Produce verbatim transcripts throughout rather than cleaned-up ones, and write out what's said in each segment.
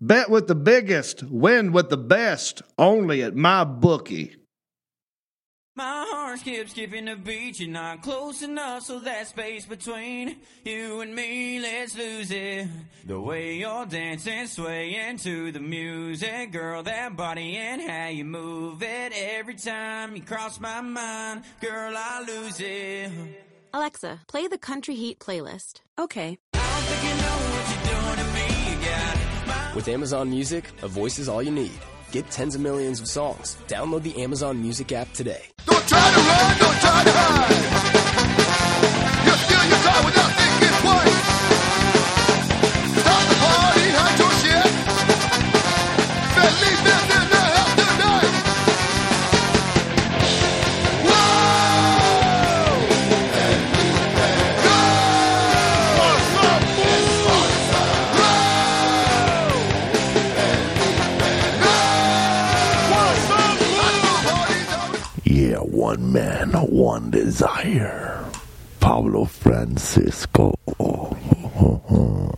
Bet with the biggest, win with the best, only at MyBookie. My heart skips, skipping the beach. You're not close enough, so that space between you and me, let's lose it. The way you're dancing, swaying to the music, girl, that body and how you move it. Every time you cross my mind, girl, I lose it. Alexa, play the Country Heat playlist. Okay. I don't think you know what you're doing to me. With Amazon Music, a voice is all you need. Get tens of millions of songs. Download the Amazon Music app today. Don't try to run, don't try to hide. You'll steal your time without thinking twice. Stop the party, hide your shit. Believe this in the house tonight. One man, one desire. Pablo Francisco. Oh, oh, oh, oh.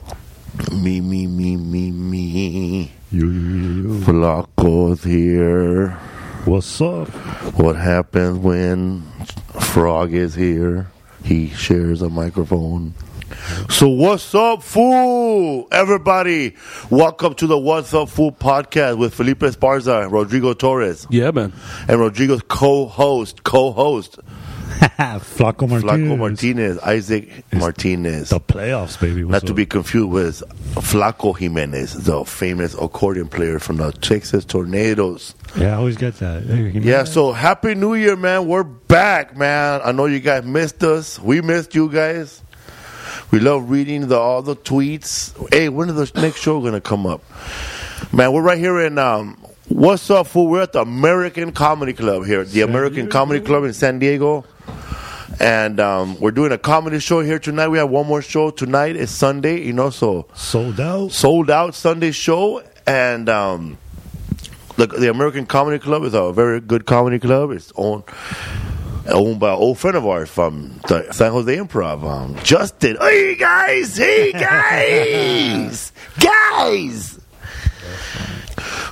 Me, me, me, me, me. Yo, yo, yo. Flaco's here. What's up? What happens when Frog is here? He shares a microphone. So what's up, fool? Everybody, welcome to the What's Up, Fool podcast with Felipe Esparza, Rodrigo Torres. Yeah, man. And Rodrigo's co-host, co-host. Flaco Martinez. Flaco Martinez, Isaac it's Martinez. The playoffs, baby. What's Not up? To be confused with Flaco Jimenez, the famous accordion player from the Texas Tornadoes. Yeah, I always get that. Hey, yeah, that? So happy New Year, man. We're back, man. I know you guys missed us. We missed you guys. We love reading the, all the tweets. Hey, when is the next show going to come up? Man, we're right here in, um, what's up, fool? We're at the American Comedy Club here. The American Comedy Club in San Diego. And um, we're doing a comedy show here tonight. We have one more show tonight. It's Sunday, you know, so. Sold out. Sold out Sunday show. And um, the, the American Comedy Club is a very good comedy club. It's owned. Owned by an old friend of ours from the San Jose Improv, um, Justin. Hey, guys! Hey, guys! Guys!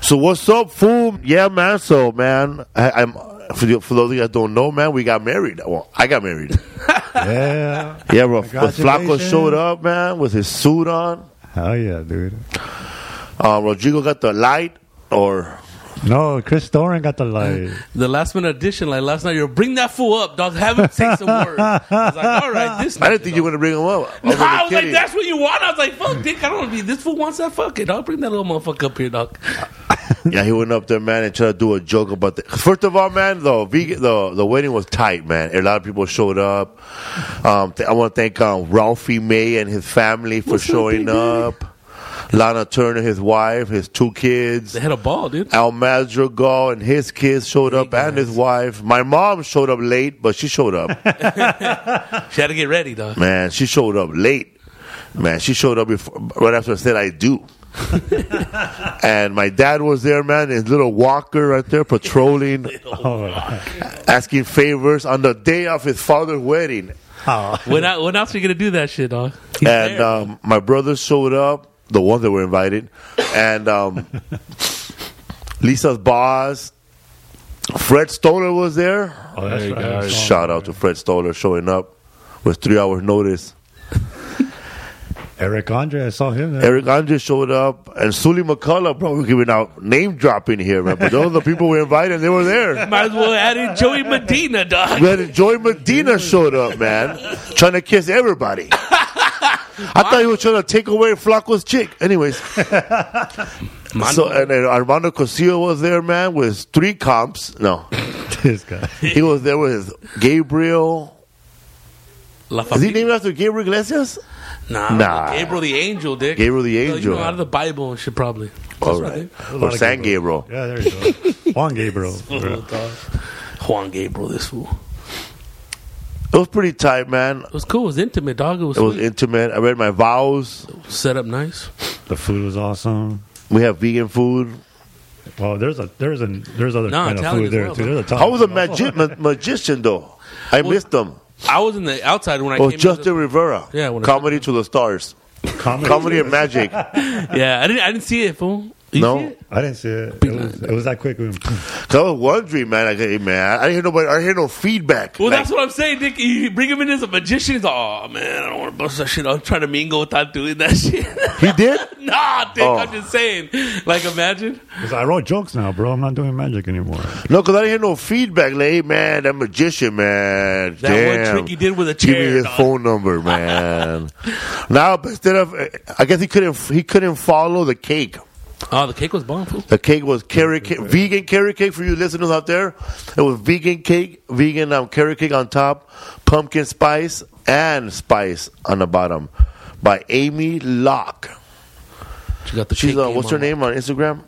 So what's up, fool? Yeah, man. So, man, I, I'm for, the, for those of you that don't know, man, we got married. Well, I got married. Yeah. Yeah, bro. Flaco showed up, man, with his suit on. Hell yeah, dude. Uh, Rodrigo got the light or... No, Chris Doran got the light. The last minute addition, like last night, you were, bring that fool up, dog. Have him say some words. I was like, all right, this. I didn't think you were gonna bring him up. I was, no, I was like, that's what you want. I was like, fuck, Dick. I don't want to be. This fool wants that. Fuck it, I'll bring that little motherfucker up here, dog. Yeah, he went up there, man, and tried to do a joke about the. First of all, man, the the the wedding was tight, man. A lot of people showed up. Um, th- I want to thank um, Ralphie May and his family for What's showing up. Baby? Lana Turner, his wife, his two kids. They had a ball, dude. Al Madrigal and his kids showed up, and his wife. My mom showed up late, but she showed up. She had to get ready, dog. Man, she showed up late. Man, she showed up before, right after I said I do. And my dad was there, man, his little walker right there patrolling, oh, asking favors on the day of his father's wedding. Oh. When, I, when else are you going to do that shit, dog? He's and um, my brothers showed up, the ones that were invited, and um, Lisa's boss, Fred Stoller was there. Oh, that's there right. Shout out to Fred Stoller showing up with three hours notice. Eric Andre, I saw him there. Eric Andre showed up, and Sully McCullough, bro, we're giving out name dropping here, man. But those are the people we invited, and they were there. Might as well add in Joey Medina, dog. We had Joey Medina showed up, man, trying to kiss everybody. I wow. thought he was trying to take away Flaco's chick. Anyways. So, and then Armando Cosillo was there, man, with three comps. No. This guy. He was there with Gabriel. La Is he named after Gabriel Iglesias? Nah. nah. Gabriel the Angel, dick. Gabriel the Angel. You know, out of the Bible, should probably. All right. Or San Gabriel. Gabriel. Yeah, there you go. Juan Gabriel. Juan Gabriel, this fool. It was pretty tight, man. It was cool. It was intimate, dog. It was, it was intimate. I read my vows. Set up nice. The food was awesome. We have vegan food. Well, there's a there's a there's other no, kind Italian of food there well, too. There's a I was a magi- ma- magician though. I well, missed them. I was in the outside when I well, came. Oh, Justin Rivera. Yeah, when comedy to the stars. Comedy, comedy and magic. Yeah, I didn't I didn't see it, fool. You no, see it? I didn't see it. It was, it was that quick. I was wondering, man. I hey, man, I didn't hear nobody. I didn't hear no feedback. Well, like, that's what I'm saying, Dick. You bring him in as a magician. He's like, oh man, I don't want to bust that shit. I'm trying to mingle without doing that shit. He did? Nah, Dick. Oh. I'm just saying. Like, imagine. I wrote jokes now, bro. I'm not doing magic anymore. No, because I didn't hear no feedback. Like, hey, man, that magician, man. That damn. One trick he did with a chair. Give me his dog. Phone number, man. Now instead of, I guess he couldn't. He couldn't follow the cake. Oh, the cake was bomb, fool. The cake was carrot cake, vegan carrot cake for you listeners out there. It was vegan cake, vegan um, carrot cake on top, pumpkin spice, and spice on the bottom by Amy Locke. She got the She's, uh, what's her on. name on Instagram?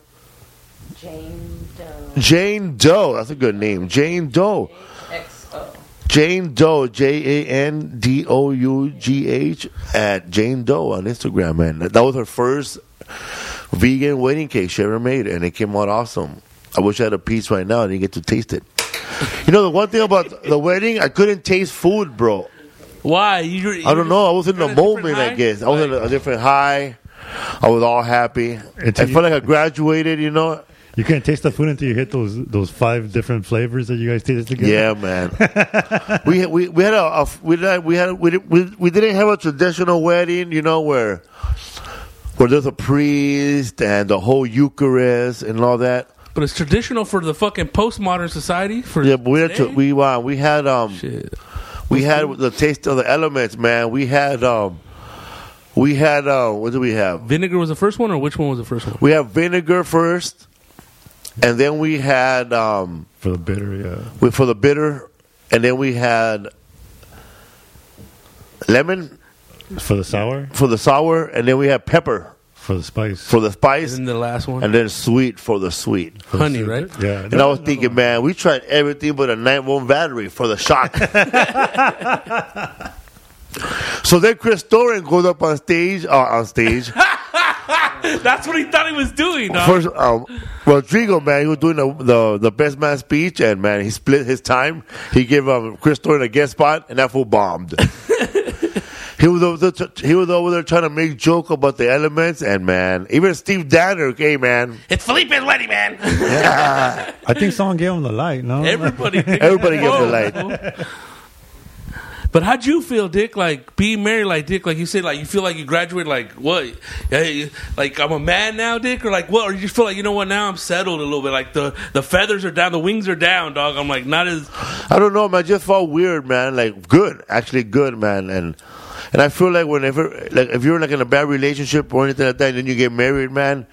Jane Doe. Jane Doe. That's a good name. Jane Doe. X O. Jane Doe, J A N D O U G H, at Jane Doe on Instagram, man. That was her first vegan wedding cake she ever made, and it came out awesome. I wish I had a piece right now and you get to taste it. You know, the one thing about the wedding, I couldn't taste food, bro. Why? You, you, I don't know. I was in the moment, I guess. I was in a different high. I was all happy. I felt like I graduated, you know. You can't taste the food until you hit those those five different flavors that you guys tasted together. Yeah, man. we we we had a, a we had we had we, we we didn't have a traditional wedding, you know, where where there's a priest and the whole Eucharist and all that. But it's traditional for the fucking postmodern society. For yeah, but we had to, we wow, we had um Shit. we What's had food? The taste of the elements, man. We had um. We had uh, what do we have? Vinegar was the first one, or which one was the first one? We have vinegar first. And then we had um, for the bitter, yeah. We, for the bitter, and then we had lemon for the sour. For the sour, and then we had pepper for the spice. For the spice, and then the last one, and then sweet for the sweet. For honey, the right? Yeah. And no, I was no, thinking, no. man, we tried everything but a nine volt battery for the shock. So then Chris Doran goes up on stage. Uh, on stage. That's what he thought he was doing. Dog. First, um, Rodrigo, man, he was doing the, the the best man speech, and man, he split his time. He gave um, Chris Doran a guest spot, and that fool bombed. He was over there, he was over there trying to make joke about the elements, and man, even Steve Danner, okay, man, it's Felipe's wedding, man. Yeah. I think someone gave him the light. No, everybody, everybody gave him the light. But how'd you feel, Dick? Like being married, like Dick, like you said, like you feel like you graduated, like what? Hey, like I'm a man now, Dick, or like what? Or you just feel like, you know what? Now I'm settled a little bit. Like the, the feathers are down, the wings are down, dog. I'm like not as. I don't know, man. I just felt weird, man. Like good, actually good, man. And and I feel like whenever, like if you're like in a bad relationship or anything like that, and then you get married, man.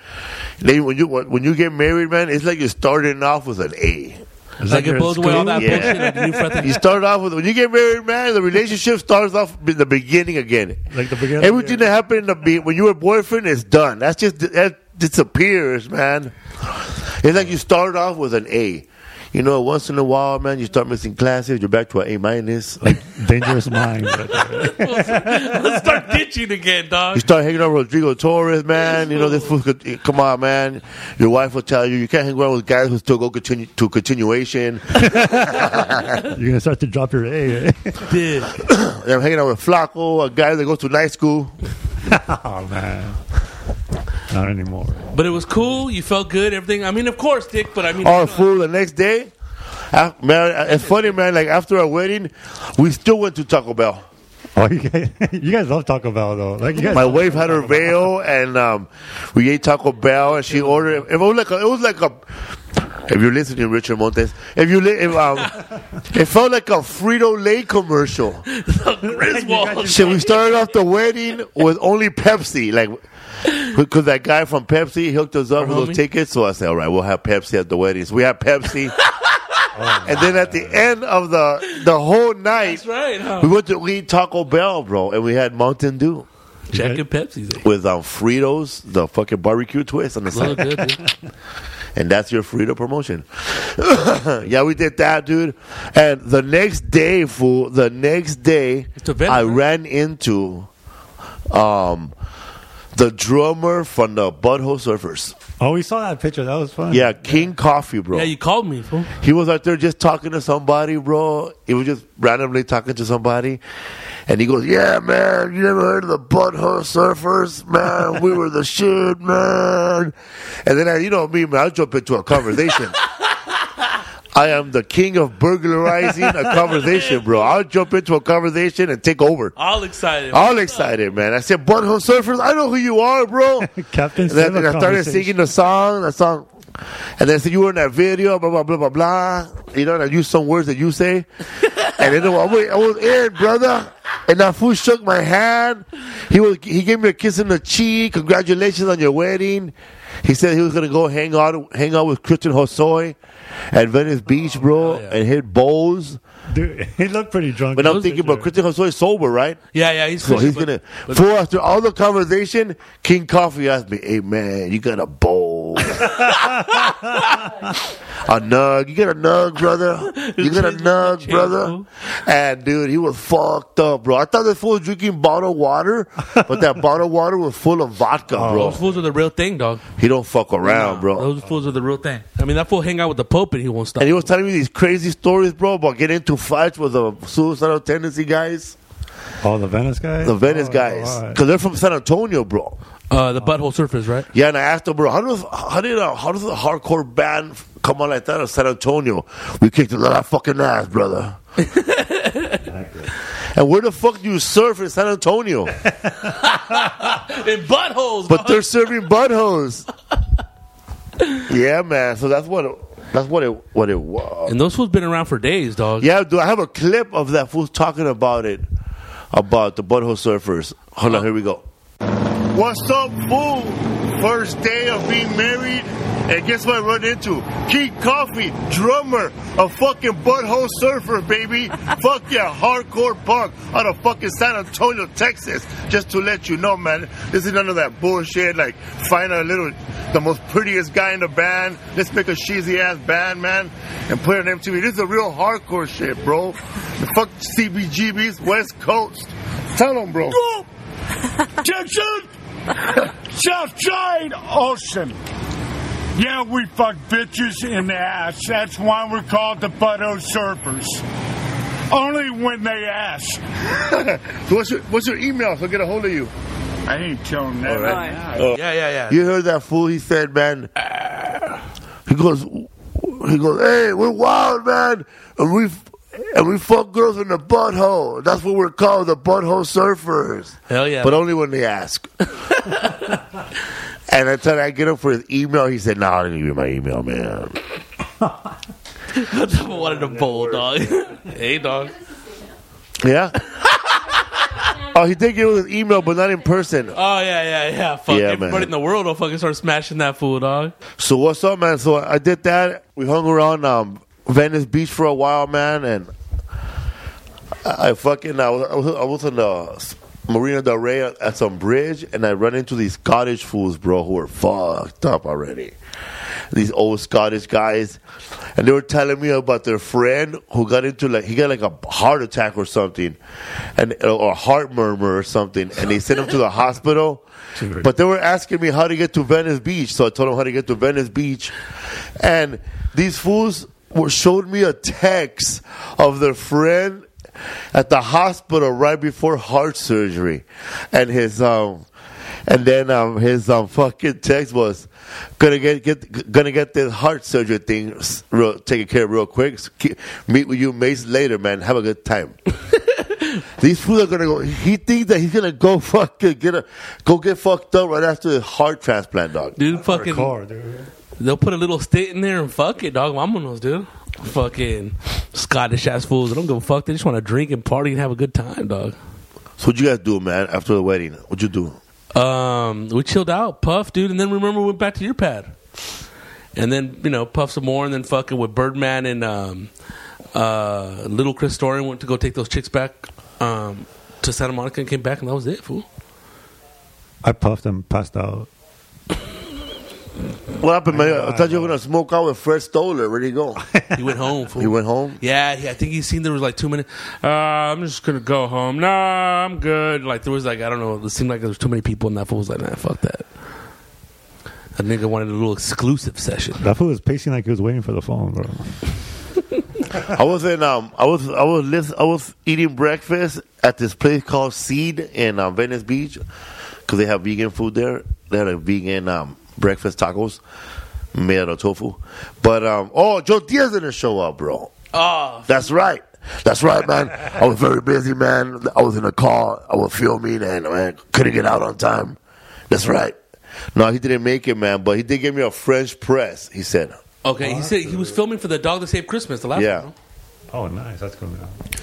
Then when you when you get married, man, it's like you're starting off with an A. It's like, like it blows away all that yeah. bullshit. Like you start off with when you get married, man. The relationship starts off in the beginning again. Like the beginning. Everything yeah. that happened in the be- when you were boyfriend is done. That's just that disappears, man. It's like you start off with an A. you know, once in a while, man, you start missing classes. You're back to an A minus. Like dangerous mind. Let's start ditching again, dog. You start hanging out with Rodrigo Torres, man. You know this fool. Could, come on, man. Your wife will tell you you can't hang around with guys who still go continue to continuation. You're gonna start to drop your A. Eh? Dude, I'm hanging out with Flaco, a guy that goes to night school. Oh man. Not anymore. But it was cool. You felt good. Everything. I mean, of course, Dick. But I mean, oh, fool! The next day, I, man, it's funny, man. Like after our wedding, we still went to Taco Bell. Oh, you guys, you guys love Taco Bell, though. Like you guys my wife had her veil, and um, we ate Taco Bell, and she yeah. ordered. It was like a, it was like a. If you're listening, Richard Montes, if you li- if, um, it felt like a Frito-Lay commercial. So we started off the wedding with only Pepsi, like. Because that guy from Pepsi, he hooked us up Our with homie? those tickets. So I said, all right, we'll have Pepsi at the wedding. So we had Pepsi. Oh, and then at the end of the the whole night, that's right, huh? we went to eat Taco Bell, bro. And we had Mountain Dew. Jack and Pepsi. With um, Fritos, the fucking barbecue twist on the side. Good, and that's your Frito promotion. Yeah, we did that, dude. And the next day, fool, the next day, I ran into... um. the drummer from the Butthole Surfers. Oh, we saw that picture. That was fun. Yeah, King Coffey, bro. Yeah, you called me, fool. He was out there just talking to somebody, bro. He was just randomly talking to somebody. And he goes, yeah, man, you never heard of the Butthole Surfers? Man, we were the shit, man. And then, I, you know me, man, I jump into a conversation. I am the king of burglarizing a conversation, bro. I'll jump into a conversation and take over. All excited. All excited, man. I said, Butthole Surfers, I know who you are, bro. Captain and then, and I started singing the song, the song. And then I said, you were in that video, blah, blah, blah, blah, blah. You know, and I used some words that you say. And then I was, I was in, brother. And that fool shook my hand. He was, he gave me a kiss on the cheek. Congratulations on your wedding. He said he was going to go hang out hang out with Christian Hosoi at Venice Beach, oh, bro, yeah, yeah. and hit bowls. Dude, he looked pretty drunk. But I'm thinking, but Christian Hosoi is sober, right? Yeah, yeah, he's sober. So he's going to... Before, after all the conversation, King Coffey asked me, hey, man, you got a bowl. A nug. You got a nug, brother. You got a nug, brother. And, dude, he was fucked up, bro. I thought this fool was drinking bottled water, but that bottled water was full of vodka, oh, bro. Those fools are the real thing, dog. He don't fuck around, no, bro. Those fools are the real thing. I mean, that fool hang out with the Pope and he won't stop. And he was telling me these crazy stories, bro, about getting into fights with the suicidal tendency guys. Oh, the Venice guys? The Venice oh, guys. Because they're from San Antonio, bro. Uh, the Butthole Surfers, right? Yeah, and I asked them, bro, how does how did a, how does a hardcore band come on like that in San Antonio? We kicked a lot of fucking ass, brother. And where the fuck do you surf in San Antonio? In buttholes. But they're serving buttholes. Yeah, man. So that's what... It, That's what it what it was. And those fools been around for days, dog. Yeah, dude, I have a clip of that fool talking about it, about the Butthole Surfers. Hold on, here we go. What's up, fool? First day of being married, and guess what I run into? King Coffey, drummer, a fucking Butthole Surfer, baby. Fuck yeah, hardcore punk out of fucking San Antonio, Texas. Just to let you know, man, this is none of that bullshit. Like, find a little, the most prettiest guy in the band. Let's make a cheesy ass band, man, and play on M T V. This is the real hardcore shit, bro. The fuck C B G B's, West Coast. Tell them, bro. Jackson! Southside Ocean. Yeah, we fuck bitches in the ass. That's why we're called the Butthole Surfers. Only when they ask. So what's your, what's your email so I get a hold of you? I ain't telling that. Right. Right now. Oh. Yeah, yeah, yeah. You heard that fool? He said, man. Uh, he goes, he goes, hey, we're wild, man, and we and we fuck girls in the butthole. That's what we're called, the Butthole Surfers. Hell yeah! But man. Only when they ask. And I thought I get him for his email. He said, "No, nah, I didn't give you my email, man." That's wanted a bowl, dog. Hey, dog. Yeah. Oh, he did give him his email, but not in person. Oh yeah, yeah, yeah. Fuck yeah, everybody man. In the world will fucking start smashing that fool, dog. So what's up, man? So I did that. We hung around um, Venice Beach for a while, man, and I fucking I was I was on the. Marina Del Rey at, at some bridge, and I run into these Scottish fools, bro, who are fucked up already. These old Scottish guys, and they were telling me about their friend who got into like he got like a heart attack or something, and or a heart murmur or something, and they sent him to the hospital. But they were asking me how to get to Venice Beach, so I told them how to get to Venice Beach, and these fools were showed me a text of their friend at the hospital right before heart surgery, and his um. And then um, his um, fucking text was, gonna get, get gonna get this heart surgery thing real, taken care of real quick. So keep, meet with you mates later, man. Have a good time. These fools are gonna go. He thinks that he's gonna go fucking get a go get fucked up right after the heart transplant, dog. Dude, fucking car, dude. They'll put a little stick in there and fuck it, dog. Vamonos, dude. Fucking Scottish ass fools. They don't give a fuck. They just want to drink and party and have a good time, dog. So what you guys do, man? After the wedding, what'd you do? Um, we chilled out, puffed, dude, and then remember we went back to your pad, and then you know puffed some more, and then fucking with Birdman and um, uh, Little Chris Story went to go take those chicks back um, to Santa Monica and came back, and that was it, fool. I puffed and passed out. What happened, man? I, I thought you were gonna smoke out with Fred Stoller. Where'd he go? He went home, fool. He went home? Yeah, yeah, I think he seen there was like two minutes. Uh, I'm just gonna go home. No, I'm good. Like there was like I don't know. It seemed like there was too many people, and that fool was like, nah, fuck that. That nigga wanted a little exclusive session. That fool was pacing like he was waiting for the phone, bro. I was in um, I was I was list, I was eating breakfast at this place called Seed in um, Venice Beach, because they have vegan food there. They had a vegan um. breakfast tacos made out of tofu. But, um, oh, Joe Diaz didn't show up, bro. Oh. That's right. That's right, man. I was very busy, man. I was in a car. I was filming and, man, couldn't get out on time. That's right. No, he didn't make it, man, but he did give me a French press, he said. Okay, he said he was filming for The Dog That Saved Christmas, the last yeah. one. Oh, nice. That's cool.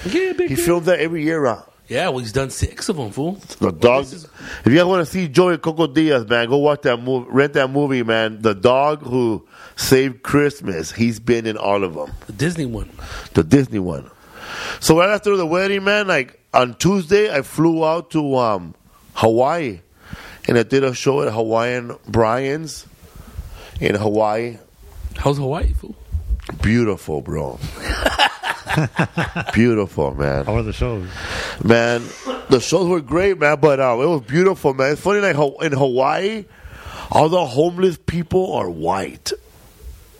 Yeah, big He kid. filmed that every year, round. Yeah, well, he's done six of them, fool. The dog. If you guys want to see Joey Coco Diaz, man, go watch that movie. Rent that movie, man. The Dog Who Saved Christmas. He's been in all of them. The Disney one. The Disney one. So right after the wedding, man, like on Tuesday, I flew out to um, Hawaii, and I did a show at Hawaiian Brian's in Hawaii. How's Hawaii, fool? Beautiful, bro. Beautiful, man. How were the shows? Man, the shows were great, man. But um, it was beautiful, man. It's funny, like in Hawaii, all the homeless people are white.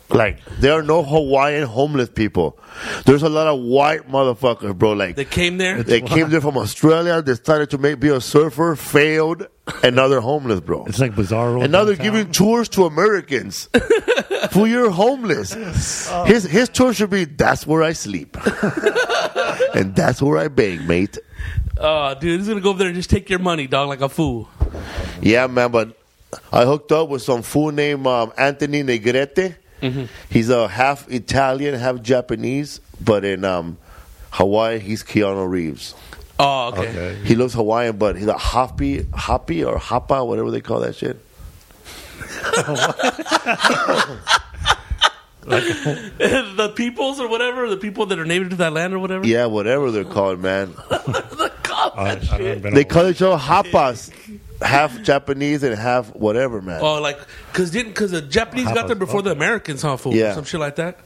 Like there are no Hawaiian homeless people. There's a lot of white motherfuckers, bro. Like they came there. They it's came wild. there from Australia. They started to make be a surfer, failed, and now they're homeless, bro. It's like bizarre. And now they're giving town. tours to Americans. Fool, you're homeless. Oh. His his tour should be that's where I sleep, and that's where I bang, mate. Oh, dude, he's gonna go over there and just take your money, dog, like a fool. Yeah, man. But I hooked up with some fool named um, Anthony Negrete. Mm-hmm. He's a uh, half Italian, half Japanese, but in um, Hawaii, he's Keanu Reeves. Oh, okay. okay. He looks Hawaiian, but he's a hoppy, hoppy or hapa, whatever they call that shit. Like, the peoples or whatever, the people that are native to that land or whatever. Yeah, whatever they're called, man. the call that I, shit. I they call each other hapas. Half Japanese and half whatever, man. Oh, like, because didn't because the Japanese got there before the Americans, huh, fool? Yeah. Some shit like that.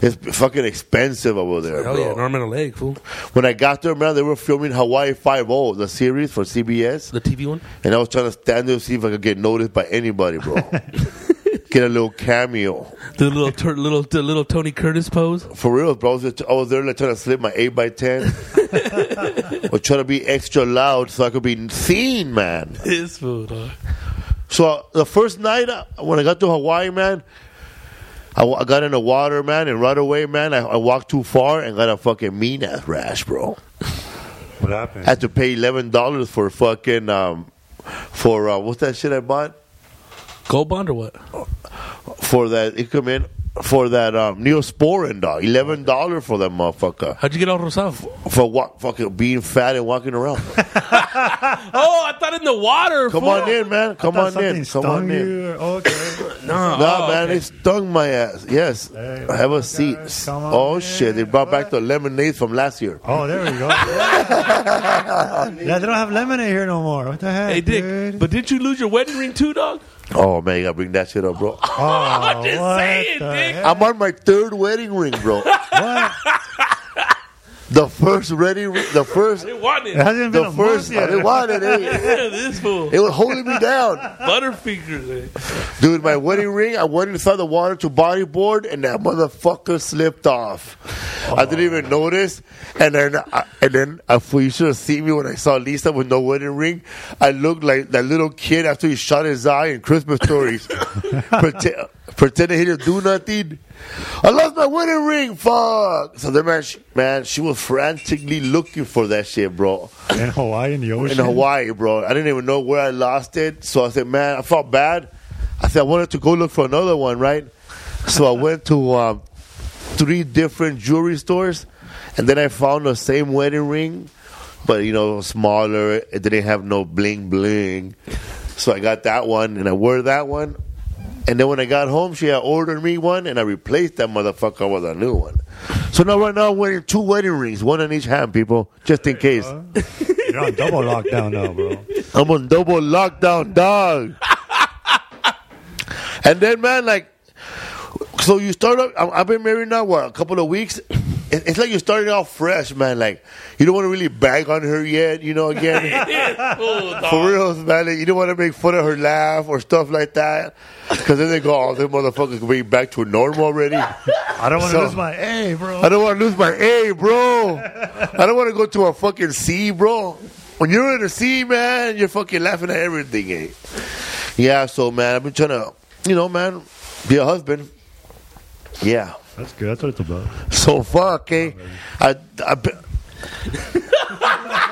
It's fucking expensive over there, Hell bro. Hell yeah, an arm and a leg, fool. When I got there, man, they were filming Hawaii Five-O, the series for C B S. The T V one? And I was trying to stand there to see if I could get noticed by anybody, bro. Get a little cameo. The little tur- little the little Tony Curtis pose? For real, bro. I was, just, I was there like, trying to slip my eight by ten. Or trying to be extra loud so I could be seen, man. It's food, huh? So uh, the first night uh, when I got to Hawaii, man, I, I got in the water, man, and right away, man, I, I walked too far and got a fucking mean-ass rash, bro. What happened? I had to pay eleven dollars for fucking, um, for, uh, what's that shit I bought? Gold bond or what? For that, it come in for that um, Neosporin, dog. Eleven dollar for that motherfucker. How'd you get all rosado? For what? Fucking being fat and walking around. Oh, I thought in the water. Come fool. on in, man. Come on in. Come on in. Or, okay. no, no oh, man. Okay. It stung my ass. Yes. Hey, I have a seat. Oh, shit. In. They brought what? back the lemonade from last year. Oh, there we go. Yeah, they don't have lemonade here no more. What the heck? Hey, Dick. Dude? But did you lose your wedding ring too, dog? Oh, man, you gotta bring that shit up, bro. Oh, I'm just saying, Dick. Heck? I'm on my third wedding ring, bro. What? The first ready, the first. I didn't want it. It hasn't been the a first. Month yet. I didn't want it. It, yeah, this fool. It was holding me down. Butterfingers, dude. My wedding ring. I went inside the water to bodyboard, and that motherfucker slipped off. Oh. I didn't even notice. And then, I, and then, I, you should have seen me when I saw Lisa with no wedding ring. I looked like that little kid after he shot his eye in Christmas Stories, Prete- pretending he didn't do nothing. I lost my wedding ring, fuck. So then, man, she, man, she was frantically looking for that shit, bro. In Hawaii, in the ocean? In Hawaii, bro. I didn't even know where I lost it. So I said, man, I felt bad. I said, I wanted to go look for another one, right? So I went to um, three different jewelry stores, and then I found the same wedding ring, but, you know, smaller. It didn't have no bling bling. So I got that one, and I wore that one. And then when I got home, she had ordered me one, and I replaced that motherfucker with a new one. So now right now I'm wearing two wedding rings, one on each hand, people, just in case. You're on double lockdown now, bro. I'm on double lockdown, dog. And then, man, like, so you start up, I've been married now, what, a couple of weeks? It's like you started off fresh, man. Like, you don't want to really bag on her yet, you know, again. Cool, for real, man. Like, you don't want to make fun of her laugh or stuff like that. Because then they go, oh, this motherfucker can be back to normal already. I don't want to so, lose my A, bro. I don't want to lose my A, bro. I don't want to go to a fucking C, bro. When you're in a C, man, you're fucking laughing at everything, eh? Yeah, so, man, I've been trying to, you know, man, be a husband. Yeah. That's good. That's what it's about. So fuck, eh? I, I,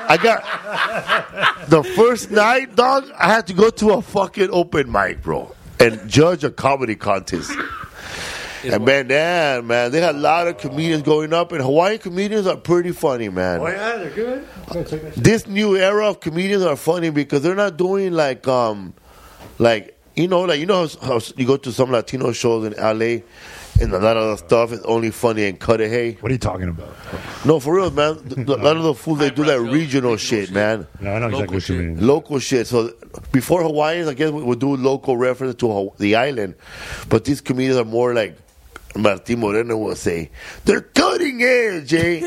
I got the first night, dog. I had to go to a fucking open mic, bro, and judge a comedy contest. It's and man, damn, man, they had a lot of comedians going up, and Hawaiian comedians are pretty funny, man. Oh yeah, they're good. This new era of comedians are funny because they're not doing like, um, like you know, like you know how, how you go to some Latino shows in L A. And a lot of the stuff is only funny in Cudahy. What are you talking about? No, for real, man. A lot of the fools, they do that regional shit, shit, man. No, I know exactly what you mean. Local shit. So before Hawaiians, I guess we would do local reference to the island. But these comedians are more like Martin Moreno will say, they're cutting edge, eh?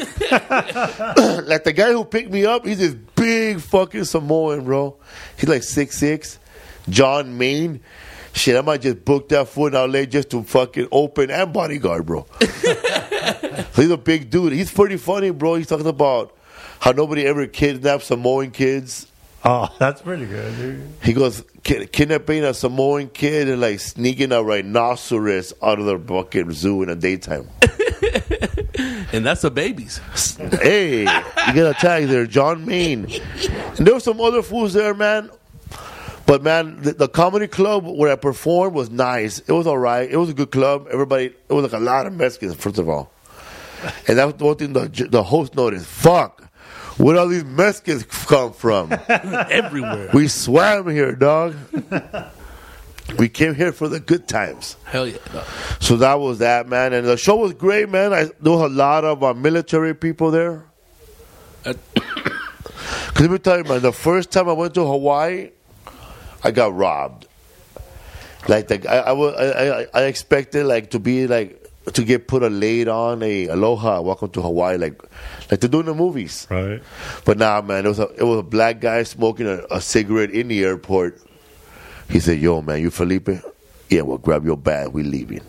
Like the guy who picked me up, he's this big fucking Samoan, bro. He's like six six, John Maine. Shit, I might just book that fool in L A just to fucking open and bodyguard, bro. He's a big dude. He's pretty funny, bro. He's talking about how nobody ever kidnaps Samoan kids. Oh, that's pretty good, dude. He goes, kid- kidnapping a Samoan kid and like sneaking a rhinoceros out of the fucking zoo in the daytime. And that's the babies. Hey, you got a tag there, John Maine. And there were some other fools there, man. But, man, the, the comedy club where I performed was nice. It was all right. It was a good club. Everybody, it was like a lot of Mexicans, first of all. And that was the one thing the, the host noticed. Fuck, where all these Mexicans come from? Everywhere. We swam here, dog. We came here for the good times. Hell yeah. Dog. So that was that, man. And the show was great, man. I, there was a lot of uh, military people there. Because let me tell you, man, the first time I went to Hawaii, I got robbed. Like the, I, I, I, I expected like to be like to get put a laid on a aloha, welcome to Hawaii, like like they do in the movies. Right. But nah, man, it was a it was a black guy smoking a, a cigarette in the airport. He said, "Yo, man, you Felipe? Yeah, well, grab your bag, we leaving."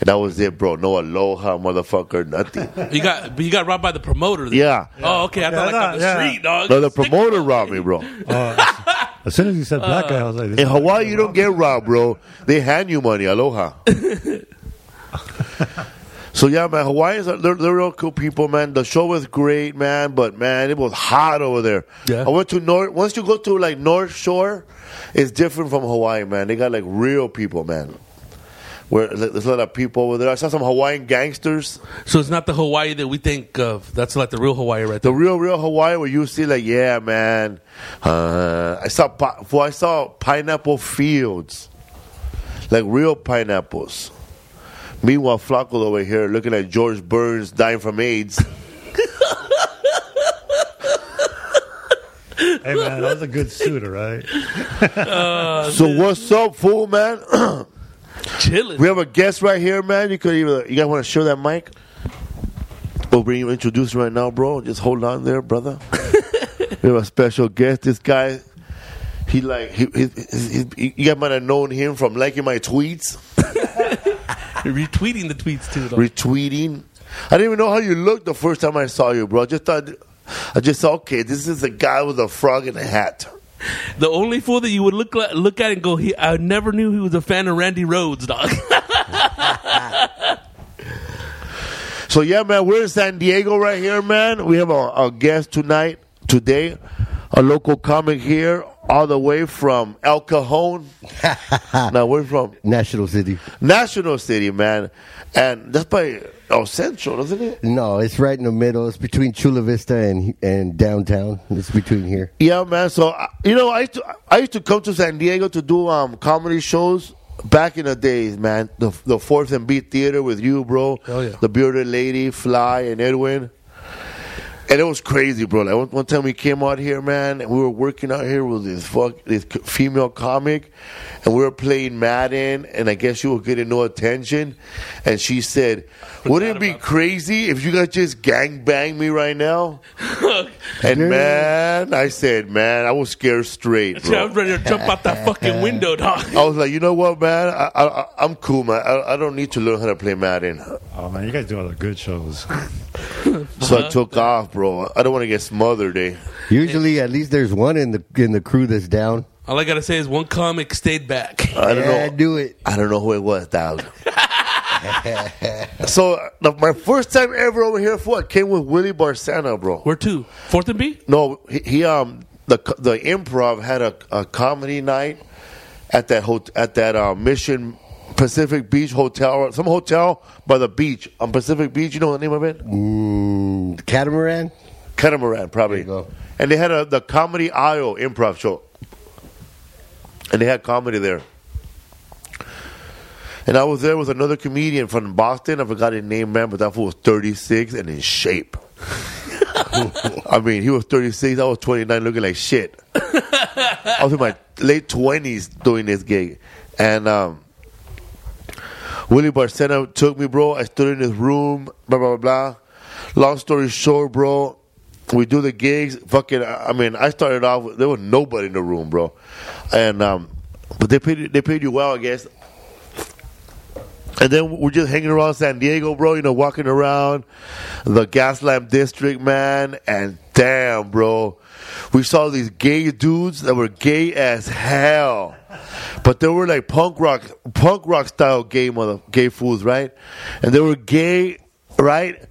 And that was it, bro. No aloha, motherfucker, nothing. You got you got robbed by the promoter. Then. Yeah. Oh, okay. I thought yeah, like on the yeah. street, dog. No, the promoter robbed me, bro. Uh, As soon as you said black uh, guy, I was like... In Hawaii, you don't get robbed, bro. They hand you money. Aloha. So, yeah, man, Hawaiians, are, they're, they're real cool people, man. The show was great, man, but, man, it was hot over there. Yeah. I went to North... Once you go to, like, North Shore, it's different from Hawaii, man. They got, like, real people, man. where there's a lot of people over there. I saw some Hawaiian gangsters. So it's not the Hawaii that we think of. That's not the real Hawaii, right? The there. real, real Hawaii where you see, like, yeah, man. Uh, I saw, I saw pineapple fields, like real pineapples. Meanwhile, Flaco over here looking at George Burns dying from AIDS. Hey, man, that was a good suit, all right? uh, so dude. What's up, fool, man? Chilling. We have a guest right here, man. You could even, you guys want to share that mic? We'll bring you introduced right now, bro. Just hold on there, brother. We have a special guest. This guy, he like, he, he, he, he, you guys might have known him from liking my tweets. Retweeting the tweets, too, though. Retweeting. I didn't even know how you looked the first time I saw you, bro. I just thought... I just saw, okay, this is a guy with a frog in a hat. The only fool that you would look like, look at and go, he, I never knew he was a fan of Randy Rhoads, dog. So, yeah, man, we're in San Diego right here, man. We have a, a guest tonight, today, a local comic here, all the way from El Cajon. Now, where from? National City. National City, man. And that's by... Oh, Central, isn't it? No, it's right in the middle. It's between Chula Vista and and downtown. It's between here. Yeah, man. So, you know, I used to, I used to come to San Diego to do um comedy shows back in the days, man. The the Fourth and B Theater with you, bro. Oh, yeah. The Bearded Lady, Fly, and Edwin. And it was crazy, bro. Like, one, one time we came out here, man, and we were working out here with this fuck, this female comic, and we were playing Madden, and I guess she was getting no attention. And she said, wouldn't it be crazy if you guys just gangbang me right now? And, man, I said, man, I was scared straight, bro. I was ready to jump out that fucking window, dog. I was like, you know what, man? I, I, I'm cool, man. I, I don't need to learn how to play Madden. Oh, man, you guys do all the good shows. So I took off, bro. I don't want to get smothered, eh? Usually, at least there's one in the in the crew that's down. All I gotta say is one comic stayed back. I don't yeah, know. Do it. I don't know who it was, dog. So the, my first time ever over here, for I came with Willie Barsana, bro. Where to? Fourth and B? No, he, he um the the Improv had a, a comedy night at that hot, at that uh, Mission Pacific Beach Hotel, or some hotel by the beach on Pacific Beach. You know the name of it? Ooh, Catamaran. Catamaran, probably. There you go. And they had a the comedy aisle improv show, and they had comedy there. And I was there with another comedian from Boston. I forgot his name, man, but that fool was thirty-six and in shape. I mean, he was thirty-six. I was twenty-nine, looking like shit. I was in my late twenties doing this gig, and um. Willie Barsena took me, bro. I stood in his room, blah, blah, blah, blah. Long story short, bro, we do the gigs. Fucking, I mean, I started off, with, there was nobody in the room, bro. And, um, but they paid, they paid you well, I guess. And then we're just hanging around San Diego, bro, you know, walking around the Gaslamp District, man. And damn, bro, we saw these gay dudes that were gay as hell. But they were like punk rock, punk rock style gay mother, gay fools, right? And they were gay, right?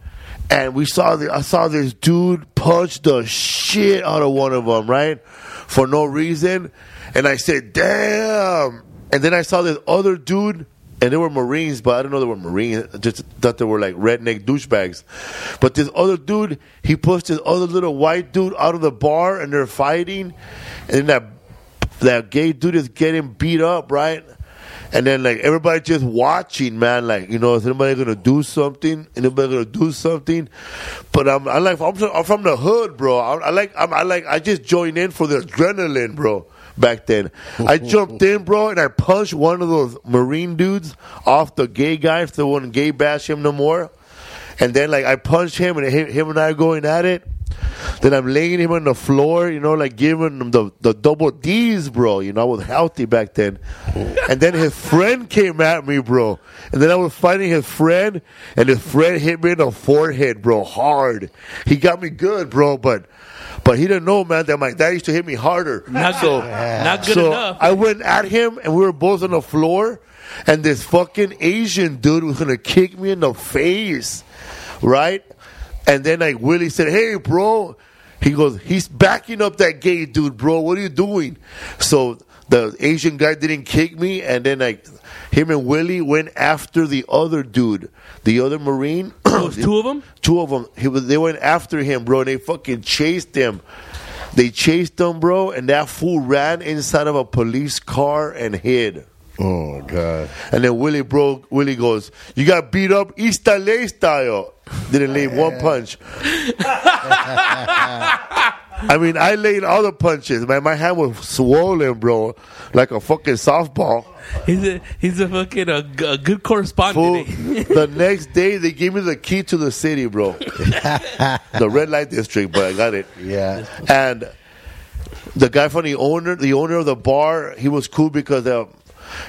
And we saw, the, I saw this dude punch the shit out of one of them, right? For no reason. And I said, damn. And then I saw this other dude, and they were Marines, but I didn't know they were Marines. I just thought they were like redneck douchebags. But this other dude, he pushed this other little white dude out of the bar, and they're fighting. And then that. That gay dude is getting beat up, right? And then, like, everybody just watching, man. Like, you know, is anybody going to do something? Anybody going to do something? But I'm, I'm like, I'm, I'm from the hood, bro. I, I like, I'm, I like, I just joined in for the adrenaline, bro, back then. I jumped in, bro, and I punched one of those Marine dudes off the gay guy if they wouldn't gay bash him no more. And then, like, I punched him, and him and I are going at it. Then I'm laying him on the floor, you know, like giving him the, the double D's, bro. You know, I was healthy back then. And then his friend came at me, bro. And then I was fighting his friend, and his friend hit me in the forehead, bro, hard. He got me good, bro, but but he didn't know, man, that my dad used to hit me harder. Not, so, not good so enough. I went at him, and we were both on the floor, and this fucking Asian dude was going to kick me in the face, right? And then, like, Willie said, hey, bro. He goes, he's backing up that gay dude, bro. What are you doing? So the Asian guy didn't kick me. And then, like, Him and Willie went after the other dude, the other Marine. Oh, it was two of them? Two of them. He was, they went after him, bro, and they fucking chased him. They chased him, bro, and that fool ran inside of a police car and hid. Oh, God. And then Willie broke. Willie goes, you got beat up East L A style. Didn't leave one punch. I mean, I laid all the punches, man. My hand was swollen, bro, like a fucking softball. He's a, he's a fucking a, a good correspondent. Fool, the next day, they gave me the key to the city, bro. The red light district, but I got it. Yeah. And the guy from the owner, the owner of the bar, he was cool because uh,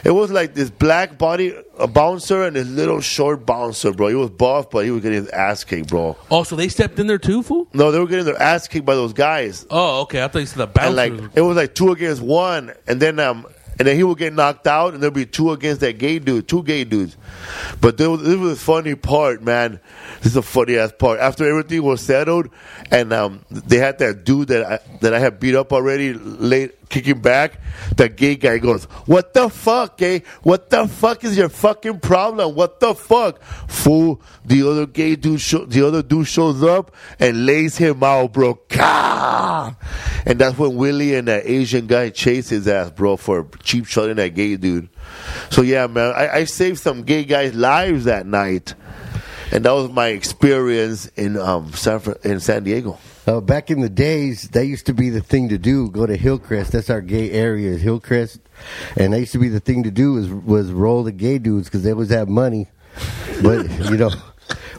it was like this black body a bouncer and this little short bouncer, bro. He was buff, but he was getting his ass kicked, bro. Oh, so they stepped in there too, fool? No, they were getting their ass kicked by those guys. Oh, okay. I thought you said the bouncer. And like, it was like two against one, and then um, and then he would get knocked out, and there'd be two against that gay dude, two gay dudes. But there was, this was the funny part, man. This is a funny ass part. After everything was settled, and um, they had that dude that I, that I had beat up already late. Kicking back, the gay guy goes, what the fuck, eh? What the fuck is your fucking problem? What the fuck? Fool, the other gay dude, show, the other dude shows up and lays him out, bro. Ka! And that's when Willie and that Asian guy chase his ass, bro, for cheap shotting that gay dude. So, yeah, man, I, I saved some gay guys' lives that night. And that was my experience in um San, in San Diego. Uh, back in the days, that used to be the thing to do. Go to Hillcrest. That's our gay area, Hillcrest. And that used to be the thing to do was, was roll the gay dudes because they always have money. But, you know,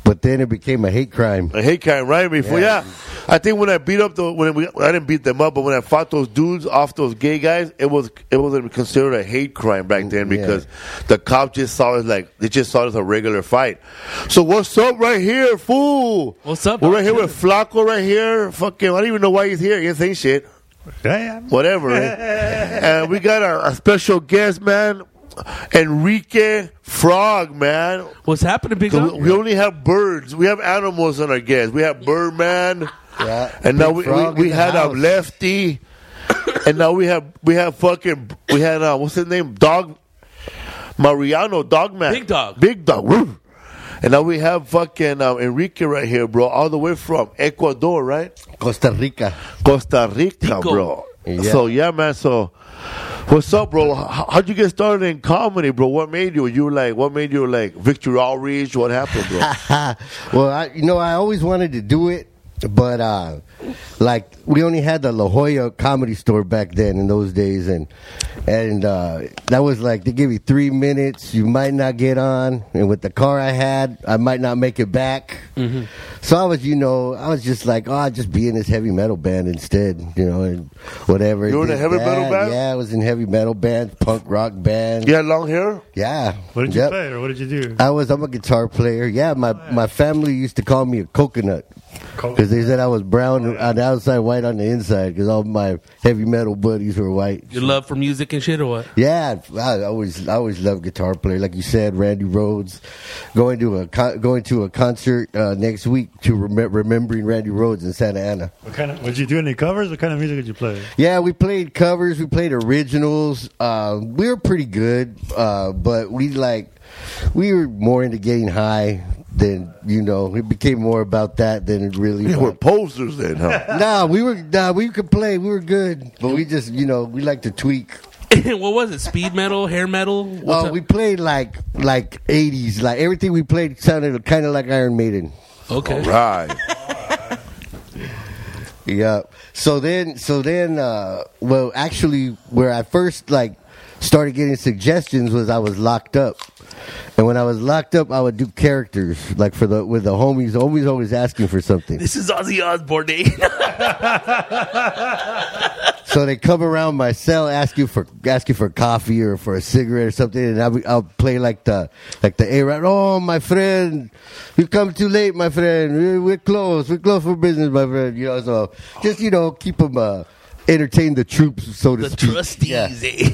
but then it became a hate crime. A hate crime, right? Before, yeah. yeah. I think when I beat up, the, when we, I didn't beat them up, but when I fought those dudes off those gay guys, it was it wasn't considered a hate crime back then because yeah. the cop just saw it like, they just saw it as a regular fight. So what's up right here, fool? What's up? We're right here with Flaco right here. Fucking, I don't even know why he's here. He didn't say shit. Damn. Whatever. And we got a, a special guest, man. Enrique Frog, man. What's happening, big dog? We only have birds. We have animals on our guests. We have Birdman. Yeah. And now we we, we had a Lefty. And now we have we have fucking we had uh, what's his name? Dog Mariano, Dogman. Big Dog. Big Dog. Woo. And now we have fucking um, Enrique right here, bro. All the way from Ecuador, right? Costa Rica. Costa Rica, Tico. Bro. Yeah. So yeah, man. So what's up, bro? How'd you get started in comedy, bro? What made you? You like? What made you like? Victor Outreach? What happened, bro? Well, I, you know, I always wanted to do it, but uh, like we only had the La Jolla Comedy Store back then in those days, and and uh, that was like they give you three minutes, you might not get on, and with the car I had, I might not make it back. Mm-hmm. So I was, you know, I was just like, oh, I'll just be in this heavy metal band instead, you know, and whatever. You were in a heavy that. metal band? Yeah, I was in heavy metal band, punk rock band. You had long hair? Yeah. What did you yep. play, or what did you do? I was, I'm a guitar player. Yeah, my oh, yeah. my family used to call me a coconut because they said I was brown oh, yeah. on the outside, white on the inside, because all my heavy metal buddies were white. Your love for music and shit, or what? Yeah, I always, I always loved guitar player. Like you said, Randy Rhoads. Going to a con- going to a concert uh, next week to rem- remembering Randy Rhoads in Santa Ana. What kind of? Would you do any covers? What kind of music did you play? Yeah, we played covers. We played originals. Uh, we were pretty good, uh, but we like we were more into getting high. Then, you know, it became more about that than it really was. We were posers then, huh? Nah, we were, nah, we could play. We were good. But we just, you know, we like to tweak. What was it? Speed metal? Hair metal? Oh, uh, we played like like eighties. Like everything we played sounded kind of like Iron Maiden. Okay. All right. Yeah. So then, so then, uh, well, actually, where I first, like, started getting suggestions was I was locked up. And when I was locked up, I would do characters, like for the with the homies. The homies always asking for something. This is Ozzy Osbourne Day. So they come around my cell, ask you for ask you for coffee or for a cigarette or something, and I'll, I'll play like the like the A-Rod. Oh, my friend, you come too late, my friend. We're closed. We're closed for business, my friend. You know, so just you know, keep them uh, entertain the troops, so to the speak. The trustees. Yeah. Eh?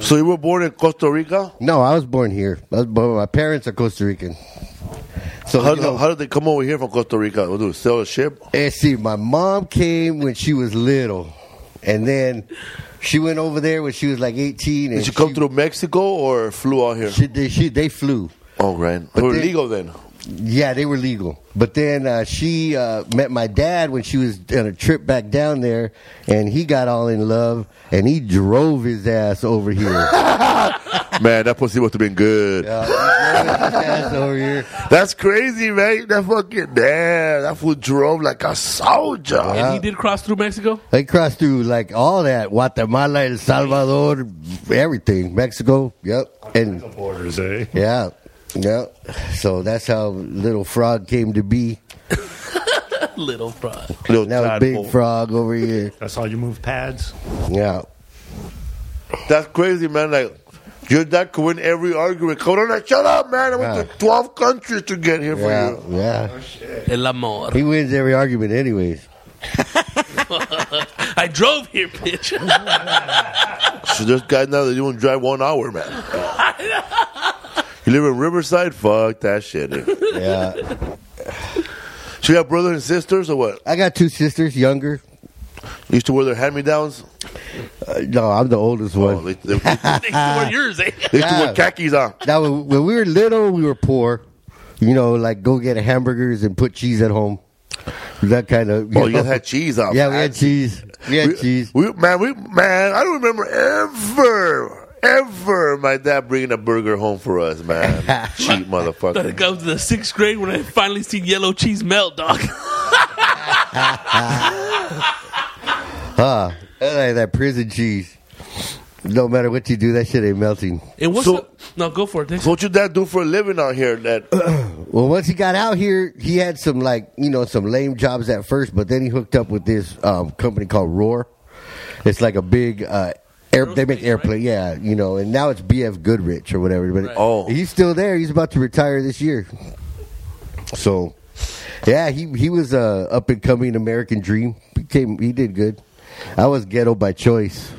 So you were born in Costa Rica? No, I was born here. I was born, my parents are Costa Rican. So how, you know, how did they come over here from Costa Rica? What, do they sell a ship? And see, my mom came when she was little, and then She went over there when she was like eighteen. And did she come she, through Mexico or flew out here? She, they, she, they flew. Oh, right. But they were legal then. Yeah, they were legal. But then uh, she uh, met my dad when she was on a trip back down there, and he got all in love, and he drove his ass over here. Man, that pussy must have been good. Uh, he drove his ass over here. That's crazy, man. That fucking, damn, that fool drove like a soldier. And uh, he did cross through Mexico? He crossed through, like, all that. Guatemala, El Salvador, everything. Mexico, yep. And the borders, eh? Yeah. Yeah, so that's how Little Frog came to be. Little Frog. Little now Big bowl. Frog over here. That's how you move pads. Yeah. That's crazy, man. Like, your dad could win every argument. Come on, like, shut up, man. I went yeah. to twelve countries to get here yeah. for you. Yeah. Oh, shit. El amor. He wins every argument anyways. I drove here, bitch. So there's guys now that you won't drive one hour, man. I know. You live in Riverside? Fuck that shit. Yeah. So you have brothers and sisters or what? I got two sisters, younger. You used to wear their hand-me-downs? Uh, no, I'm the oldest one. Oh, they, they, they, they used to wear yours, eh? They used yeah. to wear khakis on. Now, when we were little, we were poor. You know, like go get hamburgers and put cheese at home. That kind of. You oh, know. You had cheese on. Yeah, man. we had cheese. We had we, cheese. We, man, we, man, I don't remember ever. Ever my dad bringing a burger home for us, man. Cheap motherfucker. Thought it comes to the sixth grade when I finally seen yellow cheese melt, dog. Huh? Like that prison cheese. No matter what you do, that shit ain't melting. And what's so, no, go for it. So what your dad do for a living out here, Dad? Well, once he got out here, he had some like you know some lame jobs at first, but then he hooked up with this um, company called Roar. It's like a big. Uh, Air, they make airplane, right? Yeah, you know, and now it's B F Goodrich or whatever. But right. oh. He's still there. He's about to retire this year. So, yeah, he he was a up and coming American dream. He came, he did good. I was ghetto by choice.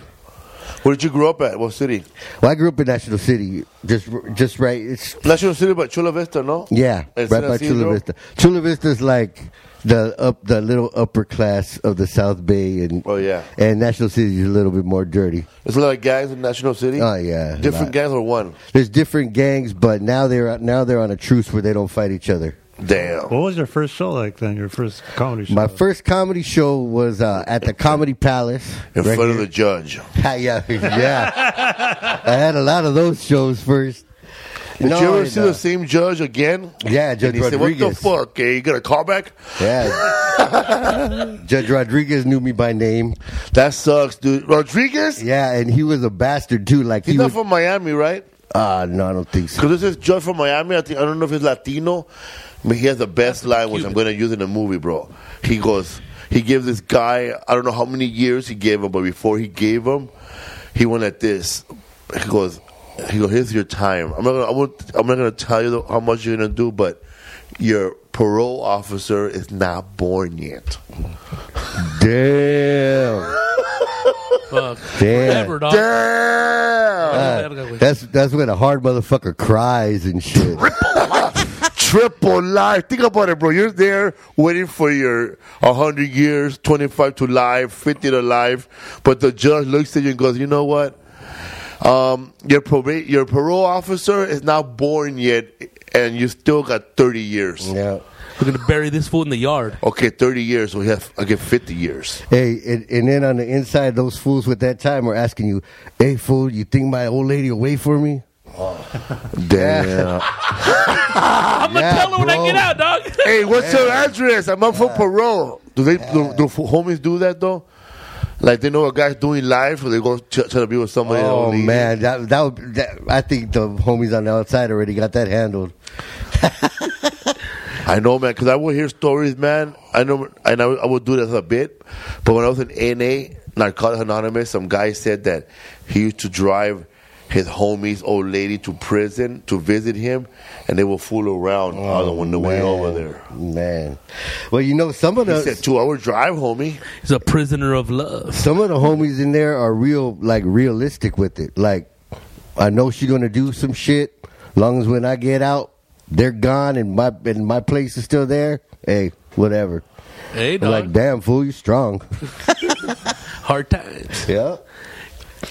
Where did you grow up at? What city? Well, I grew up in National City, just just right. It's National City, but Chula Vista, no? Yeah, and right by Chula Vista. Chula Vista's like the up the little upper class of the South Bay, and oh yeah, and National City is a little bit more dirty. There's a lot of gangs in National City. Oh yeah, different gangs or one. There's different gangs, but now they're now they're on a truce where they don't fight each other. Damn. What was your first show like then? Your first comedy show? My first comedy show was uh, at the Comedy Palace. In right front here. Of the judge. yeah, yeah. I had a lot of those shows first. Did no, you ever see uh, the same judge again? Yeah, Judge and he Rodriguez. Said, what the fuck? Eh? You got a callback? Yeah. Judge Rodriguez knew me by name. That sucks, dude. Rodriguez? Yeah, and he was a bastard, too. Like He's he not would- from Miami, right? Uh, no, I don't think so. Because this is judge from Miami. I, think, I don't know if he's Latino. I mean, he has the best line, which I'm going to use in the movie, bro. He goes, he gives this guy, I don't know how many years he gave him, but before he gave him, he went like this. He goes, he goes, here's your time. I'm not gonna, I won't, I'm not going to tell you the, how much you're going to do, but your parole officer is not born yet. Damn. Fuck. Damn. Whatever, dog. Damn. Uh, that's, that's when a hard motherfucker cries and shit. Triple life. Triple life. Think about it, bro. You're there waiting for your one hundred years, twenty-five to life, fifty to life. But the judge looks at you and goes, you know what? Um, your, prob- your parole officer is not born yet, and you still got thirty years. Yeah. We're going to bury this fool in the yard. Okay, thirty years. We have, I get fifty years. Hey, and, and then on the inside, those fools with that time are asking you, hey, fool, you think my old lady will wait for me? Oh. Damn. I'm going to yeah, tell her when bro. I get out, dog. Hey, what's your address? I'm up yeah. for parole. Do they yeah. do, do homies do that, though? Like, they know a guy's doing live, so they go ch- try to be with somebody. Oh, man. That, that would, that, I think the homies on the outside already got that handled. I know, man, because I would hear stories, man. I know, and I, I would do this a bit. But when I was in N A, Narcotics Anonymous, some guy said that he used to drive his homie's old lady to prison to visit him, and they would fool around oh, on the man, way over there. Man. Well, you know, some of the... He said, two-hour drive, homie. He's a prisoner of love. Some of the homies in there are real, like, realistic with it. Like, I know she's going to do some shit, long as when I get out, they're gone, and my and my place is still there. Hey, whatever. Hey, dog. Like, damn, fool, you strong. Hard times. Yeah.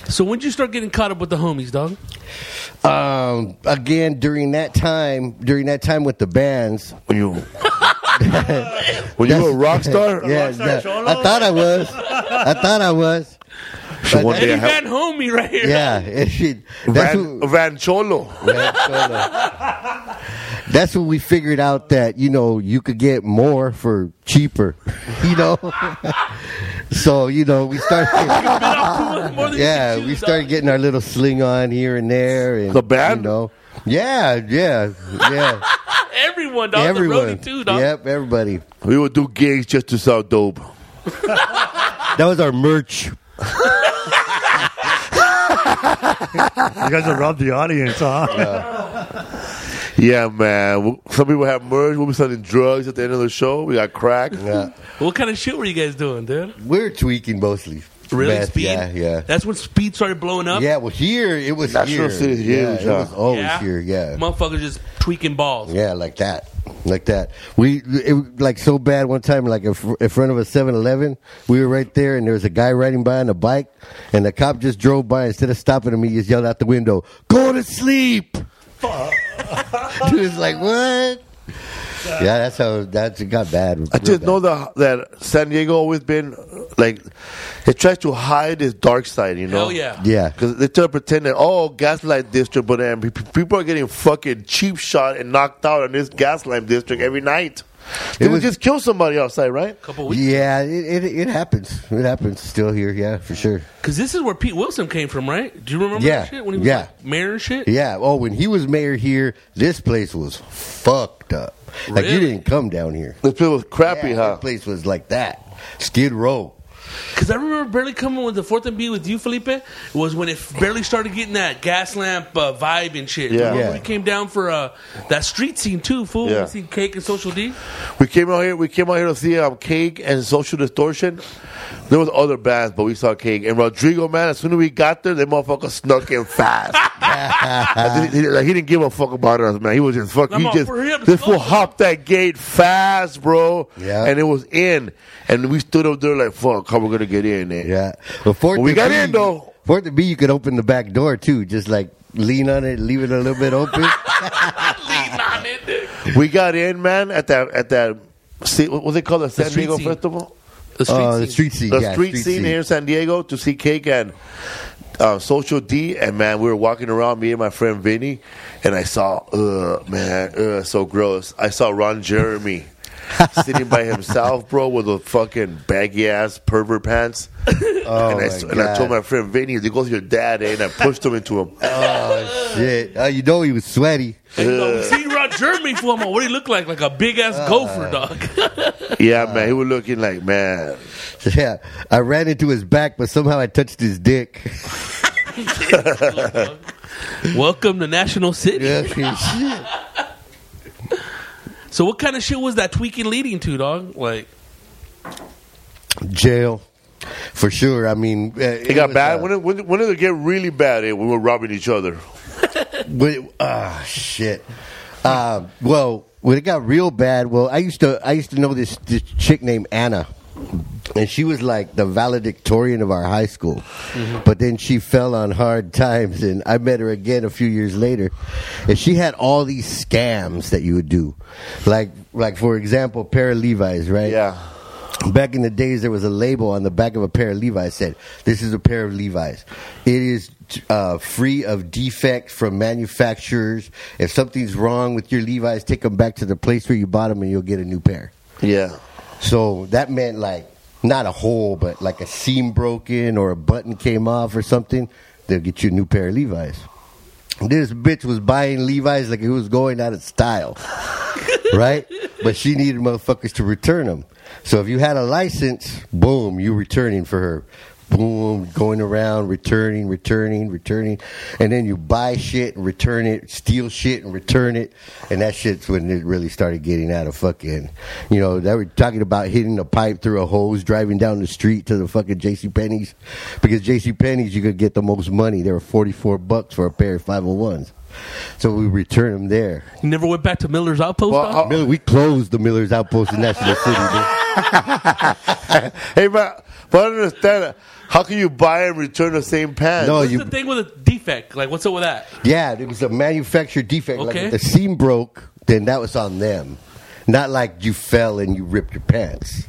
So when did you start getting caught up with the homies, dog? Um, again, during that time, during that time with the bands. When you, when you were a rock star? Yeah, a rock star that, I thought I was. I thought I was. So one day, and you ran homie right here. Yeah. She, that's ran, what, ran cholo. Ran cholo. That's when we figured out that, you know, you could get more for cheaper, you know. So, you know, we started more than yeah, we started getting our little sling on here and there. And, the band? You know, yeah, yeah, yeah. Everyone, dog. Everyone. The roadie too, dog. Yep, everybody. We would do gigs just to sell dope. That was our merch. You guys have robbed the audience, huh? Yeah, yeah, man. Some people have merch. We'll be selling drugs at the end of the show. We got crack. Yeah. What kind of shit were you guys doing, dude? We're tweaking mostly. Really? Meth, speed? Yeah, yeah. That's when speed started blowing up? Yeah, well, here, it was National City. Yeah, it was always yeah. here, yeah. Motherfuckers just tweaking balls. Yeah, like that. Like that. We, it, like, so bad one time, like, in front of a seven eleven, we were right there, and there was a guy riding by on a bike, and the cop just drove by. Instead of stopping him, he just yelled out the window, "Go to sleep!" Fuck. Dude was like, what? Yeah, that's how that got bad. I just bad. know that, that San Diego always been, like, it tries to hide its dark side, you know? Hell yeah. Yeah. Because they try to pretend that, oh, Gaslight District, but um, people are getting fucking cheap shot and knocked out in this Gaslight District every night. They it would was, just kill somebody outside, right? Couple weeks. Yeah, it, it it happens. It happens still here, yeah, for sure. Because this is where Pete Wilson came from, right? Do you remember yeah. that shit? When he was yeah. like mayor and shit? Yeah. Oh, when he was mayor here, this place was fucked up. Really? Like, you didn't come down here. This place was crappy, yeah, huh? This place was like that. Skid Row. Because I remember barely coming with the Fourth and B with you, Felipe, was when it barely started getting that gas lamp uh, vibe and shit. Yeah. yeah. We came down for uh, that street scene, too, fool. Yeah. We seen Cake and Social D. We came out here, we came out here to see um, Cake and Social Distortion. There was other bands, but we saw Cake. And Rodrigo, man, as soon as we got there, that motherfucker snuck in fast. Like, he, like, he didn't give a fuck about us, man. He was just fucking. He just, this fool hopped that gate fast, bro. Yeah. And it was in. And we stood up there like, fuck, how we're going to get in there. Yeah. Well, well, we got B, in, though. For it to be, you could open the back door, too. Just, like, lean on it, leave it a little bit open. Lean on it, dude. We got in, man, at that, at that what was it called? The San the Diego scene. Festival? The street uh, scene. The street scene, the yeah, street street scene, scene. Here in San Diego to see Cake and uh, Social D. And, man, we were walking around, me and my friend Vinny, and I saw, ugh, man, ugh, so gross. I saw Ron Jeremy. Sitting by himself, bro, with a fucking baggy ass pervert pants. Oh, and, I, my God. And I told my friend Vinny, "He goes to your dad," eh? And I pushed him into him. Oh shit! Uh, you know he was sweaty. Uh. You know, see, Rod Jeremy, for him, what he looked like? Like a big ass uh, gopher, dog. Yeah, uh, man, he was looking like man. Yeah, I ran into his back, but somehow I touched his dick. Welcome to National City. Yeah, shit. So what kind of shit was that tweaking leading to, dog? Like jail, for sure. I mean, uh, it, it got was, bad. Uh, when, when, when did it get really bad? Eh? We were robbing each other. Ah, uh, shit. Uh, well, when it got real bad, well, I used to, I used to know this, this chick named Anna, and she was like the valedictorian of our high school. Mm-hmm. But then she fell on hard times, and I met her again a few years later, and she had all these scams that you would do. Like, like for example, a pair of Levi's, right? Yeah. Back in the days, there was a label on the back of a pair of Levi's said, "This is a pair of Levi's. It is uh, free of defect from manufacturers. If something's wrong with your Levi's, take them back to the place where you bought them, and you'll get a new pair." Yeah. So that meant like not a hole, but like a seam broken or a button came off or something. They'll get you a new pair of Levi's. This bitch was buying Levi's like it was going out of style, right? But she needed motherfuckers to return them. So if you had a license, boom, you returning for her. Boom, going around, returning, returning, returning. And then you buy shit and return it, steal shit and return it. And that shit's when it really started getting out of fucking, you know, they were talking about hitting a pipe through a hose, driving down the street to the fucking JCPenney's. Because JCPenney's, you could get the most money. There were forty-four bucks for a pair of five oh ones. So we returned them there. You never went back to Miller's Outpost? Well, Miller, we closed the Miller's Outpost in National City, dude. Hey, but, but I understand that. How can you buy and return the same pants? No, what's you, the thing with a defect? Like, what's up with that? Yeah, it was a manufactured defect. Okay. Like, if the seam broke, then that was on them. Not like you fell and you ripped your pants.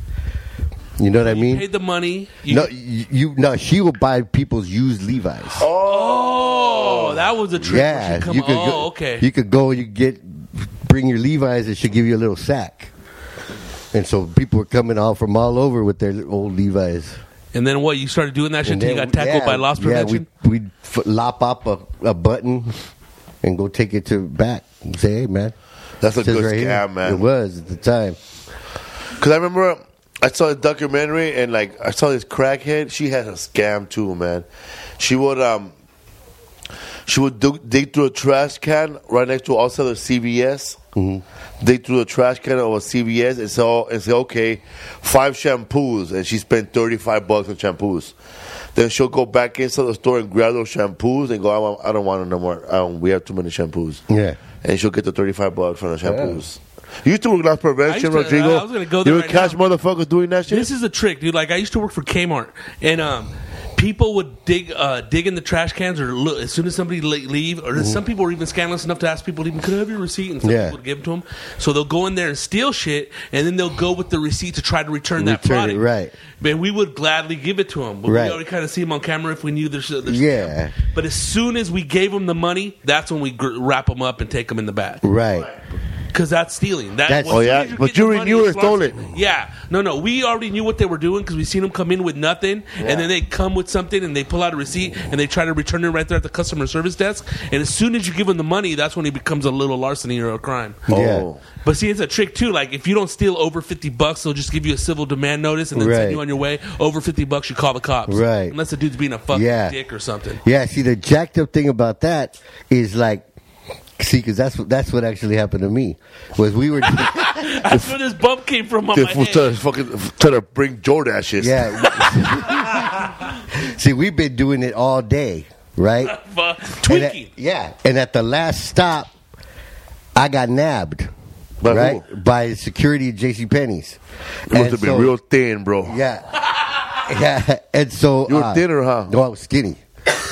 You know what I mean? You paid the money. You no, you, you no. She will buy people's used Levi's. Oh, oh that was a trick. Yeah, come, you could. Oh, go, okay. You could go. You get bring your Levi's, and she'll give you a little sack. And so people were coming all from all over with their old Levi's. And then what? You started doing that shit until you got tackled yeah, by loss prevention. Yeah, we we'd f- lop up a, a button and go take it to back and say, "Hey, man, that's a good right scam, here. Man." It was at the time. Because I remember. I saw a documentary and like I saw this crackhead. She had a scam too, man. She would um, she would do, dig through a trash can right next to also the C V S. Mm-hmm. Dig through a trash can of a C V S and so and say, okay, five shampoos, and she spent thirty five bucks on shampoos. Then she'll go back inside the store and grab those shampoos and go, I, want, I don't want them no more. I don't, we have too many shampoos. Yeah, and she'll get the thirty five bucks from the shampoos. Yeah. You used to work loss prevention, to, Rodrigo. I was gonna go there. You would right catch now. Motherfuckers doing that shit. This is a trick, dude. Like I used to work for Kmart, and um, people would dig, uh, dig in the trash cans, or look as soon as somebody leave, or mm. some people were even scandalous enough to ask people, to even could I have your receipt, and some yeah. people would give it to them. So they'll go in there and steal shit, and then they'll go with the receipt to try to return, return that product. It, right? Man, we would gladly give it to them, but right. we already kind of see them on camera if we knew there's, there's yeah. Scam. But as soon as we gave them the money, that's when we gr- wrap them up and take them in the back. Right. right. Because that's stealing. That that's, oh, yeah? But you already knew it was stolen. Yeah. No, no. We already knew what they were doing because we seen them come in with nothing. Yeah. And then they come with something and they pull out a receipt and they try to return it right there at the customer service desk. And as soon as you give them the money, that's when it becomes a little larceny or a crime. Yeah. Oh. But see, it's a trick, too. Like, if you don't steal over fifty bucks, they'll just give you a civil demand notice and then right. send you on your way. Over fifty bucks, you call the cops. Right. Unless the dude's being a fucking yeah. dick or something. Yeah. See, the jacked up thing about that is like, see, because that's, that's what actually happened to me. Was we were... that's the, where this bump came from on my head. Trying to, fucking, trying to bring Jordache shit. Yeah. See, we've been doing it all day, right? Uh, tweaking. Yeah. And at the last stop, I got nabbed. By right? Who? By security at JCPenney's. You must have been so, real thin, bro. Yeah. yeah. And so... You were uh, thinner, huh? No, I was skinny.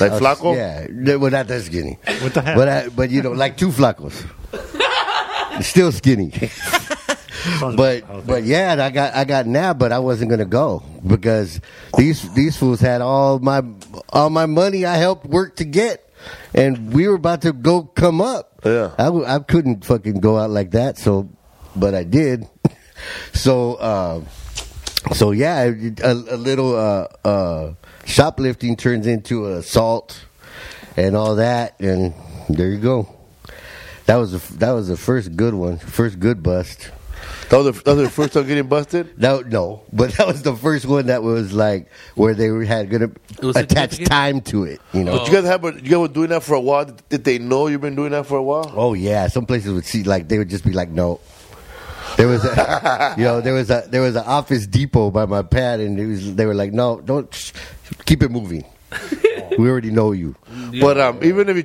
Like was, Flaco? Yeah, well, not that skinny. What the hell? But, I, but you know, like two Flacos. Still skinny. but but yeah, I got I got nabbed, but I wasn't gonna go because these these fools had all my all my money I helped work to get, and we were about to go come up. Yeah, I, I couldn't fucking go out like that. So, but I did. so uh, so yeah, a, a little. Uh, uh, Shoplifting turns into assault and all that, and there you go. That was a, that was the first good one, first good bust. That was, a, that was the first time getting busted? No, no, but that was the first one that was like where they had gonna attach time to it. You know, oh. But you guys have a, you guys were doing that for a while. Did they know you've been doing that for a while? Oh yeah, some places would see like they would just be like, no. There was, a, you know, there was a there was an Office Depot by my pad, and it was, they were like, "No, don't sh- keep it moving. We already know you." Yeah. But um, even if you,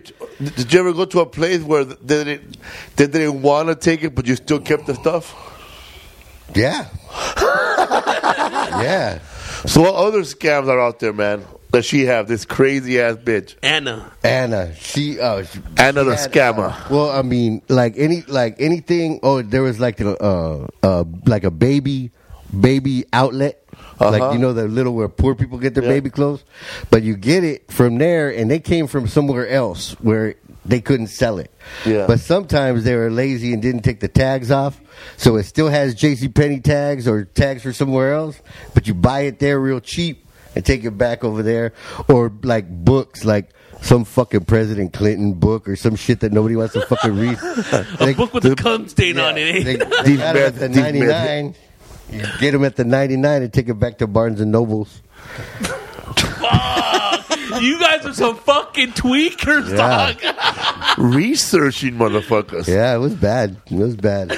did you ever go to a place where they didn't, they didn't want to take it, but you still kept the stuff? Yeah, yeah. So what other scams are out there, man? That she have this crazy ass bitch Anna. Anna, she, uh, she Anna she the had, scammer. Uh, well, I mean, like any, like anything. Oh, there was like the, uh, uh, like a baby, baby outlet, uh-huh. like you know the little where poor people get their yeah. baby clothes, but you get it from there, and they came from somewhere else where they couldn't sell it. Yeah. But sometimes they were lazy and didn't take the tags off, so it still has JCPenney tags or tags for somewhere else. But you buy it there real cheap. And take it back over there. Or like books, like some fucking President Clinton book or some shit that nobody wants to fucking read. a they, book with a cum stain yeah, on it. They, they got it at the ninety-nine. You get them at the ninety-nine and take it back to Barnes and Nobles. You guys are some fucking tweakers, yeah. dog. Researching motherfuckers. Yeah, it was bad. It was bad.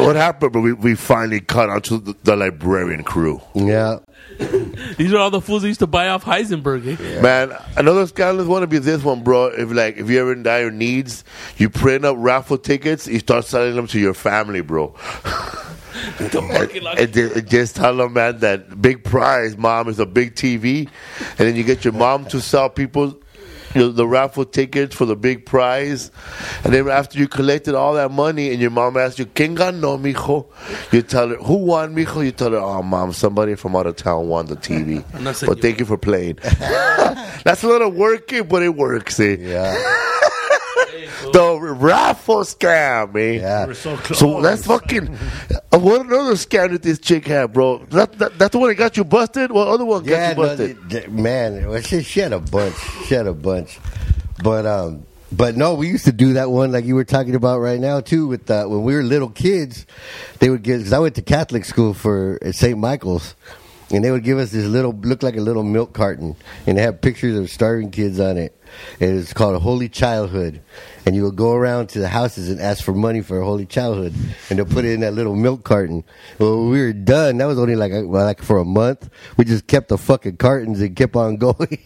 What happened? But we, we finally cut out to the, the librarian crew. Yeah. These are all the fools that used to buy off Heisenberg. Eh? Yeah. Man, another scandalous one would be this one, bro. If like if you ever in dire needs, you print up raffle tickets, you start selling them to your family, bro. The parking lot. And, and just tell them, man, that big prize, mom, is a big T V. And then you get your mom to sell people, you know, the raffle tickets for the big prize. And then after you collected all that money and your mom asks you, ¿Quién ganó, mijo? You tell her, who won, mijo? You tell her, oh, mom, somebody from out of town won the T V. But thank you for playing. That's a little working, but it works, eh? Yeah. The raffle scam, man. Yeah. We're so close. So that's fucking. Uh, what another scam did this chick have, bro? That, that, that's the one that got you busted? What other one yeah, got you busted? No, it, man, she, she had a bunch. She had a bunch. But, um, but no, we used to do that one like you were talking about right now, too. With uh, when we were little kids, they would get. Because I went to Catholic school for at Saint Michael's. And they would give us this little, look like a little milk carton. And they have pictures of starving kids on it. And it's called Holy Childhood. And you would go around to the houses and ask for money for Holy Childhood. And they'll put it in that little milk carton. Well, we were done. That was only like, a, well, like for a month. We just kept the fucking cartons and kept on going.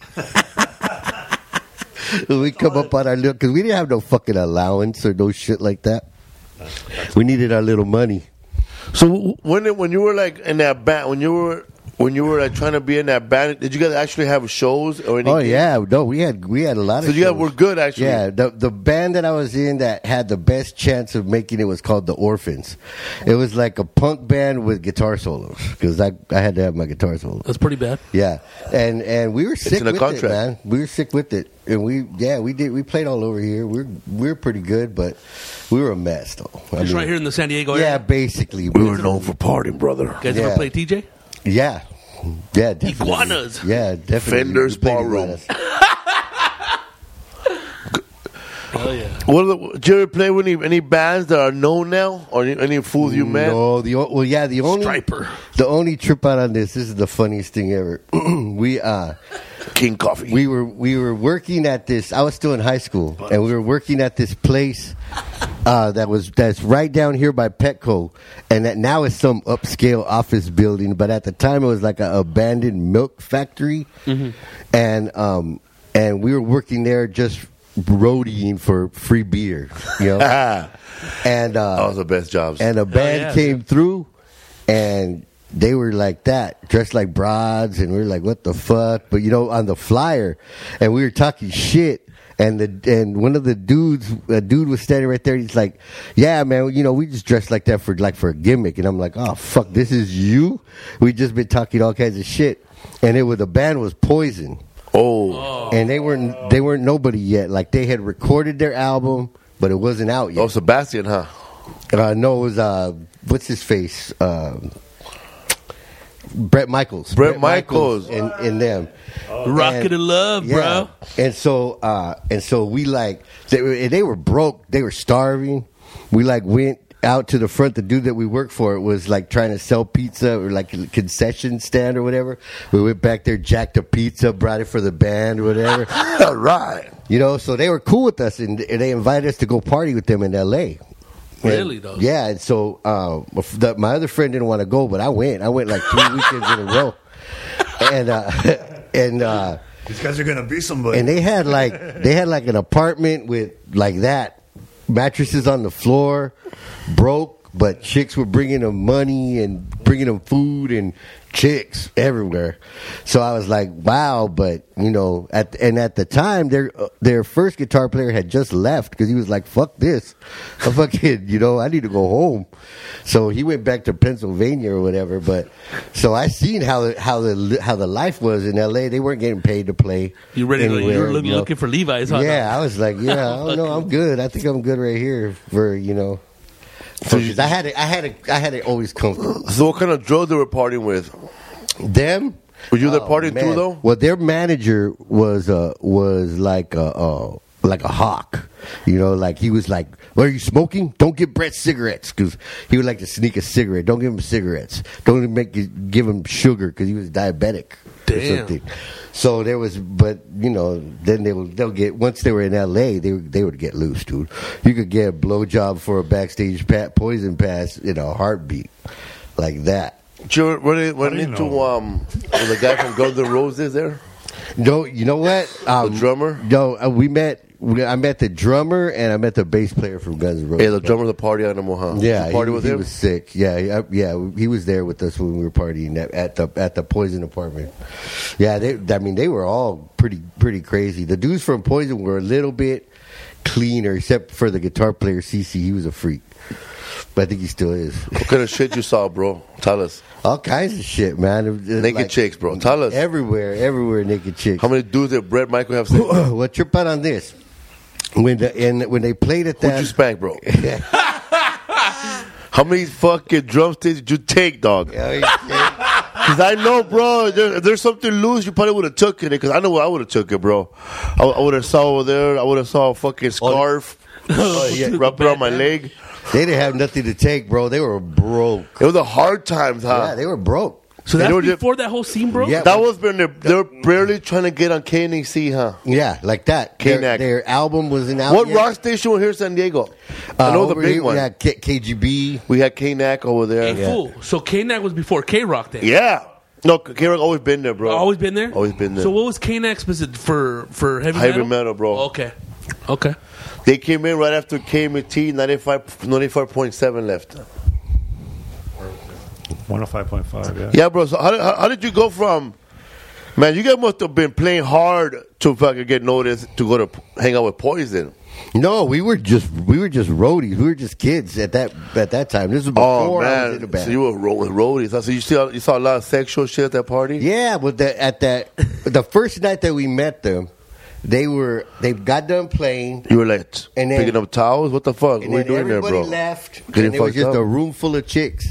We come up on our little, because we didn't have no fucking allowance or no shit like that. We needed our little money. So when when you were like in that bat, when you were... When you were like, trying to be in that band, did you guys actually have shows or anything? Oh yeah, no, we had we had a lot of. So you shows. guys were good actually. Yeah, the the band that I was in that had the best chance of making it was called The Orphans. It was like a punk band with guitar solos because I I had to have my guitar solo. That's pretty bad. Yeah, and and we were sick it's in with a contract. it, man. We were sick with it, and we yeah we did we played all over here. We're we're pretty good, but we were a mess though. I Just mean, right here in the San Diego area. Yeah, basically we were known for partying, brother. You guys yeah. ever play T J? Yeah, yeah, definitely. Iguanas. Yeah, definitely. Fender's Ballroom. Oh, yeah. What, do you ever play with any, any bands that are known now? Or any fools you met? No, the, well, yeah, the only... Striper. The only trip out on this, this is the funniest thing ever. we, uh... King Coffey. We were, we were working at this... I was still in high school, and we were working at this place... Uh, that was that's right down here by Petco, and that now is some upscale office building. But at the time, it was like an abandoned milk factory, mm-hmm. and um, and we were working there just roadieing for free beer, you know. and uh, that was the best jobs. And a band oh, yeah. came through, and they were like that, dressed like broads, and we were like, "What the fuck?" But you know, on the flyer, and we were talking shit. And the and one of the dudes, a dude was standing right there. He's like, "Yeah, man, you know, we just dressed like that for like for a gimmick." And I'm like, "Oh fuck, this is you? We just been talking all kinds of shit." And it was the band was Poison. Oh, oh. And they weren't they weren't nobody yet. Like they had recorded their album, but it wasn't out yet. Oh, Sebastian, huh? Uh, no, it was uh, what's his face? Uh, Brett Michaels. Brett, Brett Michaels. Michaels and, and them. Oh. Rocket of Love, yeah. bro. And so uh, and so we like, they were, they were broke. They were starving. We like went out to the front. The dude that we worked for was like trying to sell pizza or like a concession stand or whatever. We went back there, jacked a pizza, brought it for the band or whatever. All right. You know, so they were cool with us and, and they invited us to go party with them in L A Really, though. Yeah, and so uh, the, my other friend didn't want to go, but I went. I went like three weekends in a row. And uh, and uh, these guys are gonna be somebody. And they had like they had like an apartment with like that mattresses on the floor, broke, but chicks were bringing them money and bringing them food and chicks everywhere. So I was like, wow, but you know, at and at the time their their first guitar player had just left because he was like, fuck this, I fucking, you know, I need to go home. So he went back to Pennsylvania or whatever. But so I seen how the, how the how the life was in L A. They weren't getting paid to play. You ready? Anywhere, you were looking, you know? Looking for Levi's? Huh? Yeah, I was like, yeah, I don't know, I'm good. I think I'm good right here for you know. So you, I had it. I had it. I had it always comfortable. So what kind of drugs they were partying with? Them? Were you oh, there partying man. too, though? Well, their manager was uh, was like a uh, like a hawk. You know, like he was like, well, "Are you smoking? Don't give Brett cigarettes," because he would like to sneak a cigarette. Don't give him cigarettes. Don't make give him sugar because he was diabetic. Damn. Or something. So there was, but you know, then they will they'll get once they were in L A, they they would get loose, dude. You could get a blowjob for a backstage pat, Poison pass in a heartbeat, like that. Sure, run, run into know? um the guy from Guns N' Roses there. No, you know what? Um, the drummer. No, uh, we met I met the drummer and I met the bass player from Guns N' Roses. Yeah, the drummer of the Party Animal, huh? Yeah, party with him. He was sick. Yeah, yeah, yeah, he was there with us when we were partying at, at the at the Poison apartment. Yeah, they, I mean, they were all pretty pretty crazy. The dudes from Poison were a little bit cleaner, except for the guitar player C C. He was a freak. But I think he still is. What kind of shit you saw, bro? Tell us. All kinds of shit, man. It, it, naked like, chicks, bro. Tell us. Everywhere, everywhere, naked chicks. How many dudes did Brett Michael have sex with? Well, trip out on this. When the and when they played at that, who'd you spank, bro? How many fucking drumsticks did you take, dog? Because I know, bro, there, there's something loose. You probably would have took it, because I know what I would have took it, bro. I, I would have saw over there. I would have saw a fucking scarf. Oh, yeah. Wrap it on my leg. They didn't have nothing to take, bro. They were broke. It was a hard times, huh? Yeah, they were broke. So that's before that whole scene, bro? Yeah, that was when they're, they're barely trying to get on K N A C, huh? Yeah, like that. K N A C. Their, their album was an album. What rock station was here in San Diego? Uh, I know the big here, one. We had K- KGB. We had K N A C over there. And yeah. Cool. So K N A C was before K-Rock then? Yeah. No, K-Rock always been there, bro. Always been there? Always been there. So what was K N A C specific for, for heavy metal? Heavy metal, bro. Oh, okay. Okay. They came in right after K M T, ninety-five point seven left. one oh five point five, yeah. Yeah, bro. So how, how, how did you go from, man, you guys must have been playing hard to fucking get noticed to go to hang out with Poison. No, we were just we were just roadies. We were just kids at that at that time. This was before oh, I was in the band. So you were rolling roadies. So you saw you saw a lot of sexual shit at that party. Yeah, but the, at that the first night that we met them, they were they got done playing. You were like and then, picking up towels. What the fuck? What are you doing there, bro? Everybody left. And it was just up. A room full of chicks.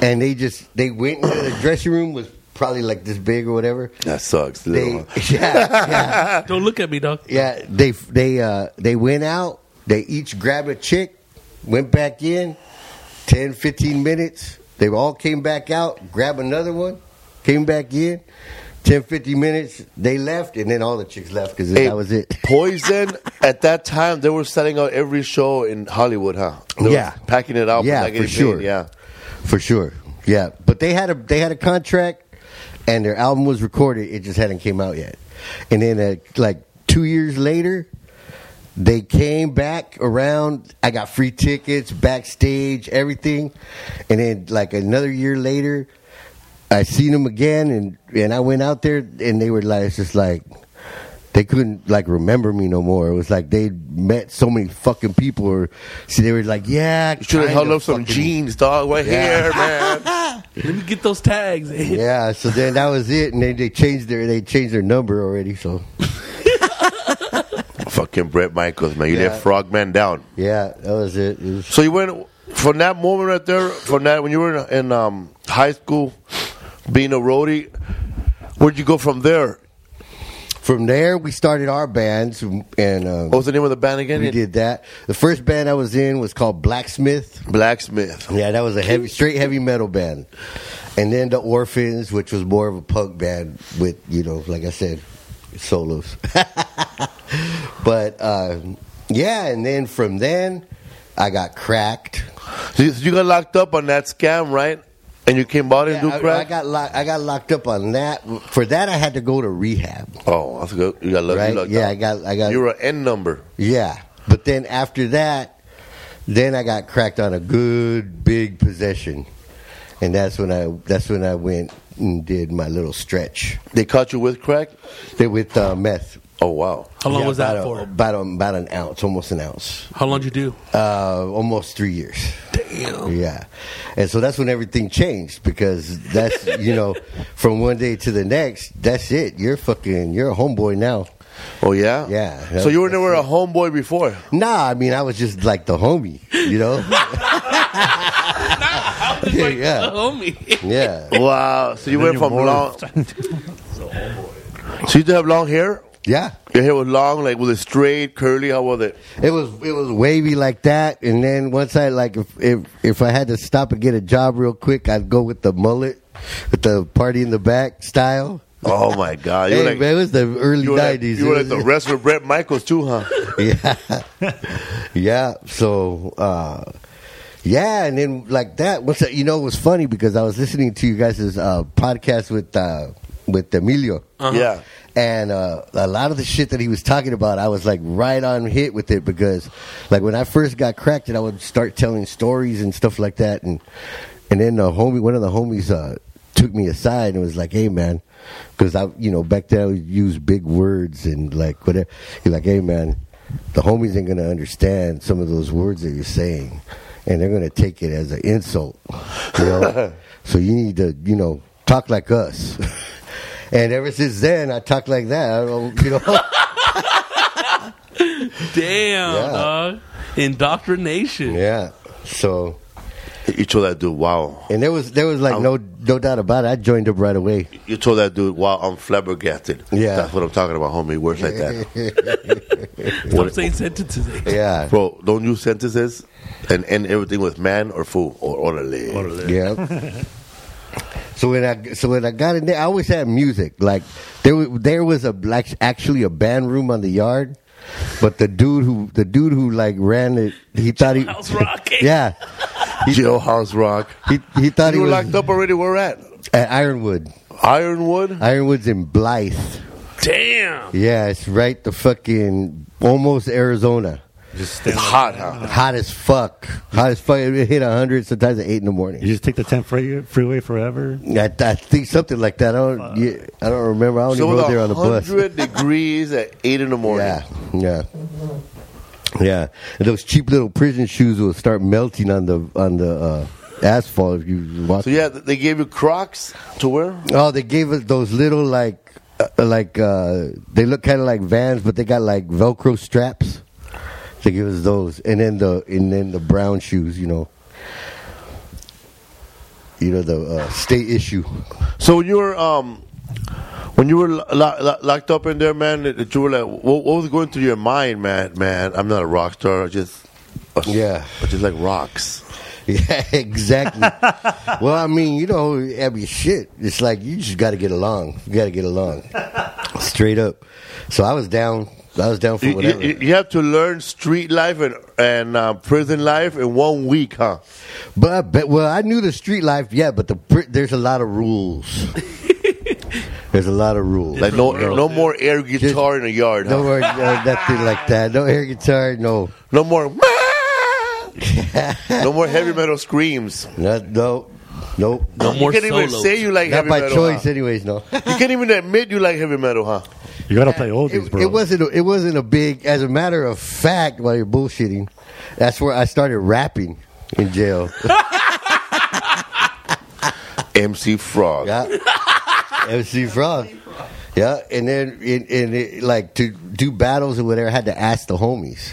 And they just, they went into the dressing room, was probably like this big or whatever. That sucks. They, yeah, yeah. Don't look at me, dog. Yeah, they they uh, they went out, they each grabbed a chick, went back in, ten, fifteen minutes. They all came back out, grabbed another one, came back in, ten, fifteen minutes. They left, and then all the chicks left because hey, that was it. Poison, at that time, they were selling out every show in Hollywood, huh? They yeah. Were packing it out. Yeah, like for sure. Paid, yeah. For sure, yeah. But they had a they had a contract, and their album was recorded. It just hadn't came out yet. And then, uh, like two years later, they came back around. I got free tickets, backstage, everything. And then, like another year later, I seen them again, and, and I went out there, and they were like, it's just like they couldn't like remember me no more. It was like they met so many fucking people. Or so they were like, yeah, you should have held up some jeans, dog, right yeah. here, man. Let me get those tags. Yeah, so then that was it, and they they changed their they changed their number already. So fucking Brett Michaels, man, you yeah. let Frogman down. Yeah, that was it. It was- so you went from that moment right there, from that when you were in, in um, high school, being a roadie. Where'd you go from there? From there, we started our bands. And um, what was the name of the band again? We did that. The first band I was in was called Blacksmith. Blacksmith. Yeah, that was a heavy, straight heavy metal band. And then The Orphans, which was more of a punk band with, you know, like I said, solos. But, uh, yeah, and then from then, I got cracked. So you got locked up on that scam, right? And you came out yeah, and do crack? I, I got locked. I got locked up on that. For that, I had to go to rehab. Oh, that's good. You got lucky. Right? You lucked yeah, up. I got. I got. You were an N number. Yeah, but then after that, then I got cracked on a good big possession, and that's when I. That's when I went and did my little stretch. They caught you with crack? They with uh, meth. Oh wow! How long yeah, was that a, for? About a, about an ounce, almost an ounce. How long did you do? Uh, almost three years. Damn. Yeah, and so that's when everything changed because that's you know from one day to the next. That's it. You're fucking. You're a homeboy now. Oh yeah. Yeah. That, so you were never a homeboy before? Nah, I mean I was just like the homie, you know. Nah, I was yeah, like yeah. the homie. Yeah. Wow. So you went you from long. So you did have long hair. Yeah. Your hair was long, like was it straight, curly? How was it? It was it was wavy like that, and then once I like if if, if I had to stop and get a job real quick, I'd go with the mullet, with the party in the back style. Oh my God! You hey, like, man, it was the early you nineties. Like, you were like the wrestler Brett Michaels too, huh? Yeah, yeah. So. Uh, Yeah, and then like that. What's that? You know, it was funny because I was listening to you guys' uh, podcast with uh, with Emilio. Uh-huh. Yeah. And uh, a lot of the shit that he was talking about, I was like right on hit with it because, like, when I first got cracked, and I would start telling stories and stuff like that, and and then the homie, one of the homies, uh, took me aside and was like, "Hey, man," because I, you know, back then I would use big words and like whatever. He's like, "Hey, man, the homies ain't gonna understand some of those words that you're saying, and they're gonna take it as an insult, you know? So you need to, you know, talk like us." And ever since then, I talk like that. I don't, you know. Damn, yeah. Dog. Indoctrination. Yeah. So you told that dude, "Wow." And there was there was like I'm, no no doubt about it. I joined up right away. You told that dude, "Wow, I'm flabbergasted." Yeah. That's what I'm talking about, homie. Words like that. Stop saying sentences. Yeah. Bro, don't use sentences and end everything with man or fool or orale. Orale. Yeah. So when I so when I got in there, I always had music. Like there was, there was a like actually a band room on the yard, but the dude who the dude who like ran it, he thought he house rocking. Yeah, Joe house rock. He he thought you he were was, locked up already. Where at? At Ironwood. Ironwood. Ironwood's in Blythe. Damn. Yeah, it's right the fucking almost Arizona. Just it's hot, huh? Hot as fuck. Hot as fuck. It hit one hundred sometimes at eight in the morning. You just take the tenth freeway forever? I, I think something like that. I don't uh, yeah, I don't remember. I only so rode there on the bus. one hundred degrees at eight in the morning. Yeah. Yeah. Yeah. And those cheap little prison shoes will start melting on the on the uh, asphalt if you watch. So, yeah, they gave you Crocs to wear? Oh, they gave us those little, like, uh, like uh, they look kind of like Vans, but they got, like, Velcro straps. They give us those, and then the and then the brown shoes, you know, you know the uh, state issue. So when you were um, when you were lo- lo- locked up in there, man, that you were like, what, what was going through your mind, man? Man, I'm not a rock star. I just I just, yeah, I just like rocks. Yeah, exactly. Well, I mean, you know, I mean, shit. It's like you just got to get along. You got to get along, straight up. So I was down. I was down for whatever. You, you have to learn street life and and uh, prison life in one week, huh? But I bet, well, I knew the street life, yeah. But the there's a lot of rules. There's a lot of rules. Like no, world, no more air guitar just, in the yard. No huh? more uh, nothing like that. No air guitar. No. No more. No more heavy metal screams. No. No. No, no you more can't solos. Even say you like Not heavy metal. Not by choice, huh? Anyways. No, you can't even admit you like heavy metal, huh? You gotta play oldies, bro. It wasn't. A, it wasn't a big. As a matter of fact, while you're bullshitting, that's where I started rapping in jail. M C Frog. Yeah. M C Frog. Yeah, and then and, and it, like to do battles or whatever, I had to ask the homies.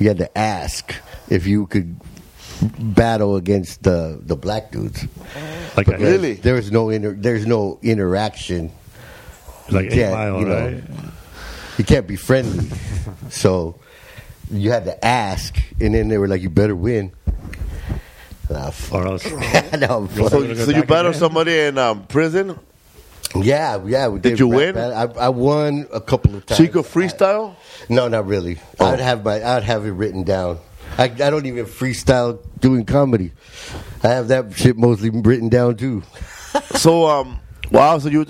You had to ask if you could battle against the the black dudes. Like that, really? There's no inter, there's no interaction. Like you can't, you know, right? You can't be friendly. So you had to ask, and then they were like, "You better win." Nah, fuck. Or else. No, fuck. So, so you battled somebody in um, prison? Yeah, yeah. Did you win? I, I won a couple of times. So you could freestyle? I, no, not really. Oh. I'd have my I'd have it written down. I, I don't even freestyle doing comedy. I have that shit mostly written down too. So um. Wow, so you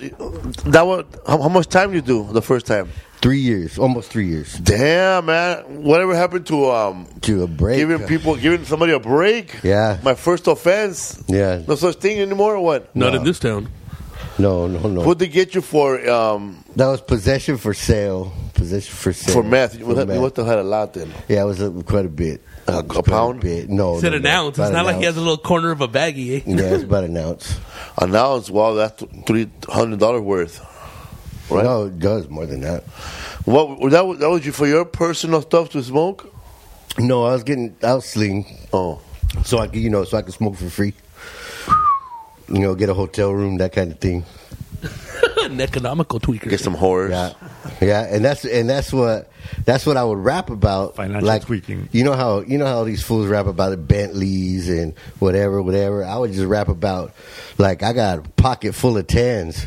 that was how, how much time you do the first time? Three years, almost three years. Damn, man! Whatever happened to um to a break? Giving people, giving somebody a break. Yeah, my first offense. Yeah, no such thing anymore. Or what? Not no. in this town. No, no, no. What did they get you for? Um, that was possession for sale. Possession for sale for meth. You must have had a lot then. Yeah, it was a, quite a bit. A, a pound? Bit. No. He said no, an ounce. It's an not ounce. Like he has a little corner of a baggie. Eh? Yeah, it's about an ounce. An ounce? Wow, that's three hundred dollars worth. Right? No, it does more than that. What? That, that was you for your personal stuff to smoke? No, I was getting, I was sling. Oh. So I could, you know, so I could smoke for free. You know, get a hotel room, that kind of thing. An economical tweaker. Get some whores. Yeah. Yeah, and that's and that's what that's what I would rap about. Financial like, tweaking. You know how you know how these fools rap about the Bentleys and whatever, whatever. I would just rap about like I got a pocket full of tens.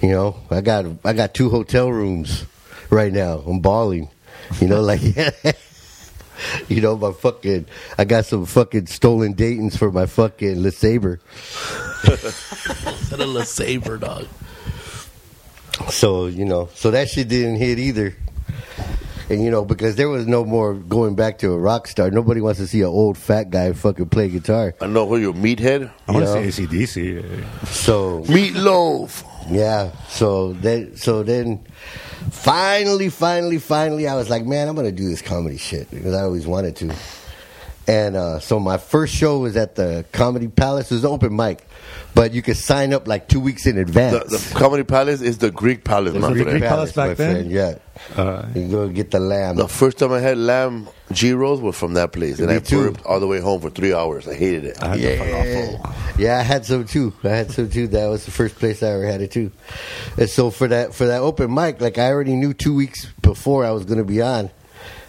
You know, I got I got two hotel rooms right now. I'm balling. You know, like you know my fucking I got some fucking stolen Daytons for my fucking LeSabre. Is that a LeSabre, dog? So, you know, so that shit didn't hit either. And, you know, because there was no more going back to a rock star. Nobody wants to see an old fat guy fucking play guitar. I know who you're, meathead? I want to say A C D C. So, Meatloaf. Yeah. So then, so then finally, finally, finally, I was like, man, I'm going to do this comedy shit because I always wanted to. And uh, so my first show was at the Comedy Palace. It was open mic, but you could sign up like two weeks in advance. The, the Comedy Palace is the Greek Palace. The Greek friend. Palace back my then? Friend. Yeah. Uh, you go get the lamb. The first time I had lamb gyros was from that place. And me I too. burped all the way home for three hours. I hated it. I had yeah. yeah, I had some too. I had some too. That was the first place I ever had it too. And so for that, for that open mic, like I already knew two weeks before I was going to be on.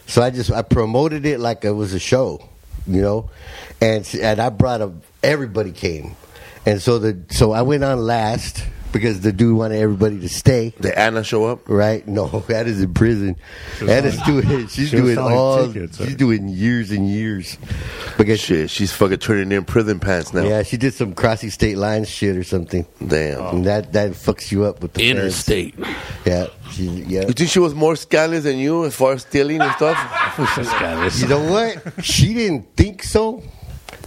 So I just, I promoted it like it was a show. You know, and and I brought up, everybody came, and so the so I went on last because the dude wanted everybody to stay. Did Anna show up? Right? No, Anna's in prison. Anna's doing she's she doing all tickets, she's doing years and years. Because shit, she's fucking turning in prison pants now. Yeah, she did some crossing state lines shit or something. Damn, oh. And that that fucks you up with the interstate. Parents. Yeah. She, yeah. You think she was more scandalous than you as far as stealing and stuff? So scandalous. You know what? She didn't think so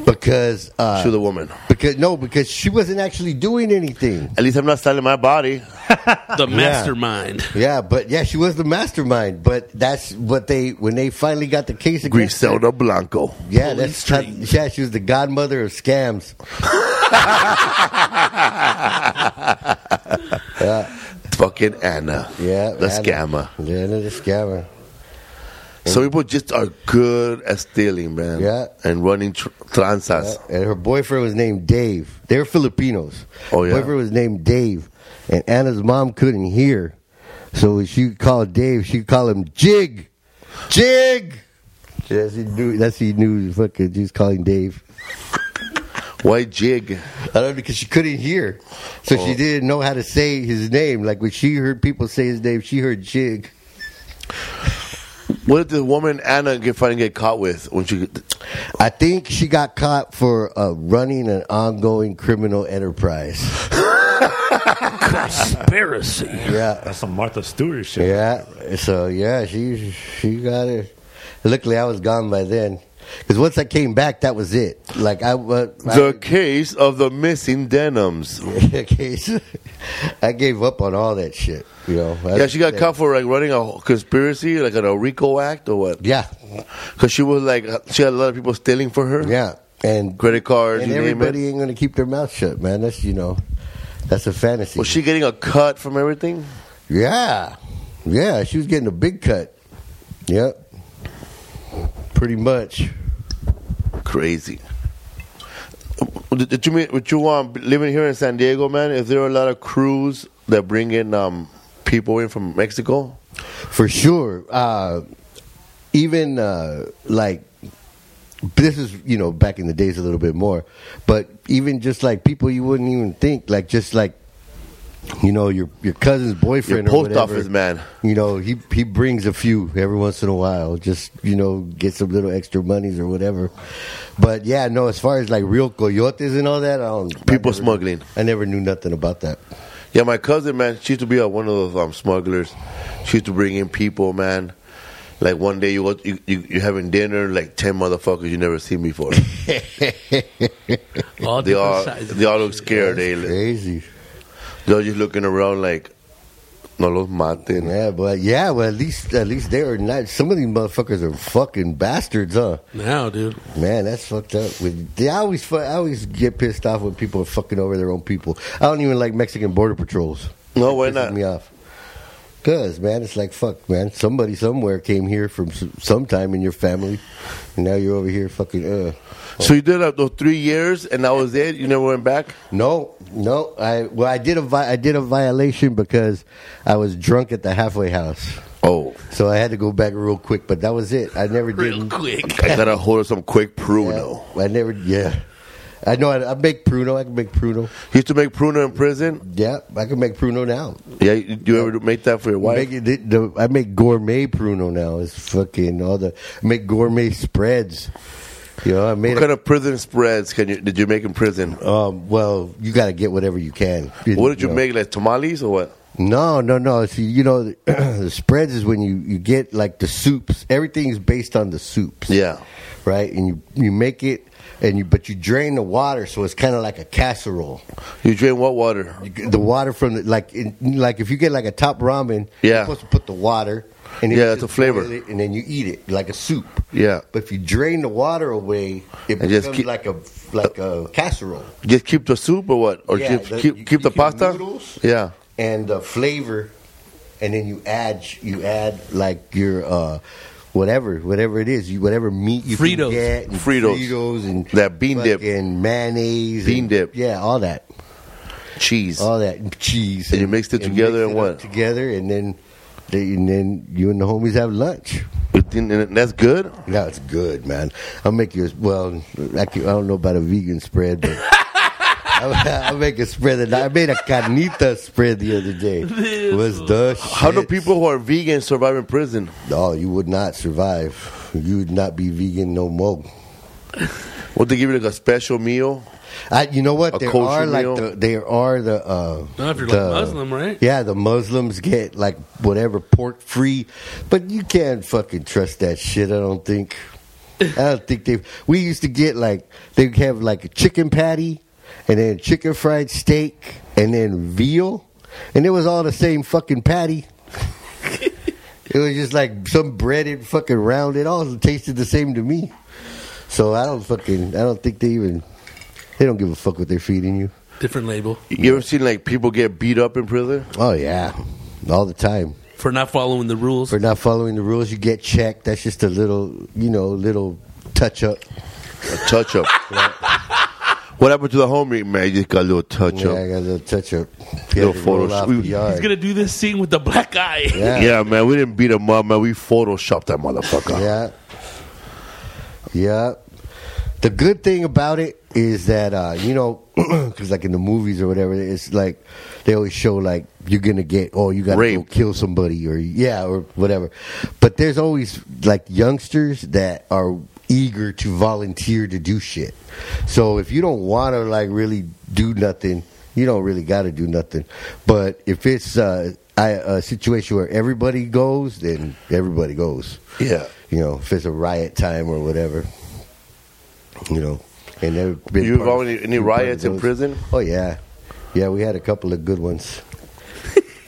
because uh, she was a woman. Because no, because she wasn't actually doing anything. At least I'm not selling my body. The mastermind. Yeah. yeah, but yeah, she was the mastermind. But that's what they when they finally got the case against Griselda her, Blanco. Yeah, Holy that's how, yeah. She was the godmother of scams. Yeah. Fucking Anna. Yeah. The Anna. Scammer. Yeah, the scammer. Some people just are good at stealing, man. Yeah. And running tr- tranzas. Yeah. And her boyfriend was named Dave. They were Filipinos. Oh, yeah. Her boyfriend was named Dave. And Anna's mom couldn't hear. So when she called Dave, she'd call him Jig. Jig! That's he knew. That's he knew. Fucking, she was calling Dave. Why Jig? I don't know, because she couldn't hear. So oh. she didn't know how to say his name. Like, when she heard people say his name, she heard Jig. What did the woman Anna get finally get caught with? When she, I think she got caught for uh, running an ongoing criminal enterprise. Conspiracy. Yeah, that's some Martha Stewart shit. Yeah. Right? So yeah, she she got it. Luckily, I was gone by then. Because once I came back, that was it. Like I, uh, the I, case of the missing denims. The case. I gave up on all that shit. You know. I, yeah, she got that, caught for like running a conspiracy, like a RICO act or what? Yeah. Because she was like, she had a lot of people stealing for her. Yeah, and credit cards. And everybody ain't gonna keep their mouth shut, man. That's you know, that's a fantasy. Was she getting a cut from everything? Yeah, yeah, she was getting a big cut. Yep. Pretty much. Crazy. Did you mean, what you want um, living here in San Diego, man? Is there a lot of crews that bring in um, people in from Mexico? For sure. Uh, even uh, like this is you know back in the days a little bit more, but even just like people you wouldn't even think like just like you know your your cousin's boyfriend your or whatever. Post office man. You know he he brings a few every once in a while. Just you know get some little extra monies or whatever. But yeah, no. As far as like real coyotes and all that, I don't. People I never, smuggling. I never knew nothing about that. Yeah, my cousin, man, she used to be uh, one of those um, smugglers. She used to bring in people, man. Like one day you go, you, you you're having dinner, like ten motherfuckers you never seen before. all they all they all look scared. That's they crazy. They're just looking around like. No los maten. Yeah, but yeah, well at least at least they are not. Some of these motherfuckers are fucking bastards, huh? Now, dude. Man, that's fucked up. With they always, I always get pissed off when people are fucking over their own people. I don't even like Mexican border patrols. No, that why pisses not? Me off. Cause man, it's like fuck, man. Somebody somewhere came here from sometime in your family, and now you're over here fucking. Uh. Oh. So you did uh, those three years, and that was it. You never went back. No, no. I well, I did a vi- I did a violation because I was drunk at the halfway house. Oh, so I had to go back real quick, but that was it. I never did real quick. I got a hold of some quick Pruno. Yeah, I never. Yeah. I know I, I make Pruno. I can make Pruno. You used to make Pruno in prison? Yeah, I can make Pruno now. Yeah, you, you ever make that for your wife? Make it, the, the, I make gourmet Pruno now. It's fucking all the I make gourmet spreads. You know, I made what a, kind of prison spreads can you? Did you make in prison? Um, well, you got to get whatever you can. You, what did you, you know. make? Like tamales or what? No, no, no. See, you know, the, the spreads is when you, you get like the soups. Everything is based on the soups. Yeah. Right? And you, you make it, and you but you drain the water, so it's kind of like a casserole. You drain what water? You, the water from the, like, in, like if you get like a top ramen, yeah. you're supposed to put the water. And yeah, it's a flavor. It, and then you eat it like a soup. Yeah. But if you drain the water away, it and becomes keep, like a like a casserole. Just keep the soup or what? Or yeah, just the, keep, you, keep the keep pasta? Noodles, yeah. And the flavor, and then you add you add like your uh, whatever whatever it is, you, whatever meat you Fritos. can get, and Fritos, Fritos, and that bean dip, and mayonnaise, bean and, dip, yeah, all that, cheese, all that cheese, and, and you mix it and together and what? Together, and then they, and then you and the homies have lunch. And that's good. No, it's good, man. I'll make you well. I, can, I don't know about a vegan spread, but. I make a spread. I made a carnita spread the other day. It was the shit. How do people who are vegan survive in prison? No, you would not survive. You would not be vegan no more. Would they give you like a special meal? I, you know what? A there are meal? like the, there are the. Uh, Not if you're the, like Muslim, right? Yeah, the Muslims get like whatever pork free, but you can't fucking trust that shit. I don't think. I don't think they. We used to get like they have like a chicken patty. And then chicken fried steak, and then veal, and it was all the same fucking patty. It was just like some breaded fucking round. It all tasted the same to me. So I don't fucking, I don't think they even, they don't give a fuck what they're feeding you. Different label. You ever seen like people get beat up in prison? Oh yeah, all the time. For not following the rules. For not following the rules, you get checked. That's just a little, you know, little touch up. A touch up. What happened to the homie, man? He just got a little touch-up. Yeah, I got a little touch-up. Little photo. We, he's going to do this scene with the black eye. Yeah. yeah, man. We didn't beat him up, man. We photoshopped that motherfucker. Yeah. Yeah. The good thing about it is that, uh, you know, because like in the movies or whatever, it's like they always show like you're going to get, oh, you got to go kill somebody or, yeah, or whatever. But there's always like youngsters that are eager to volunteer to do shit. So if you don't want to like really do nothing, you don't really got to do nothing. But if it's uh, I, a situation where everybody goes, then everybody goes. Yeah, you know, if it's a riot time or whatever, you know. And there have been you involved in any riots in prison? Oh yeah, yeah. We had a couple of good ones.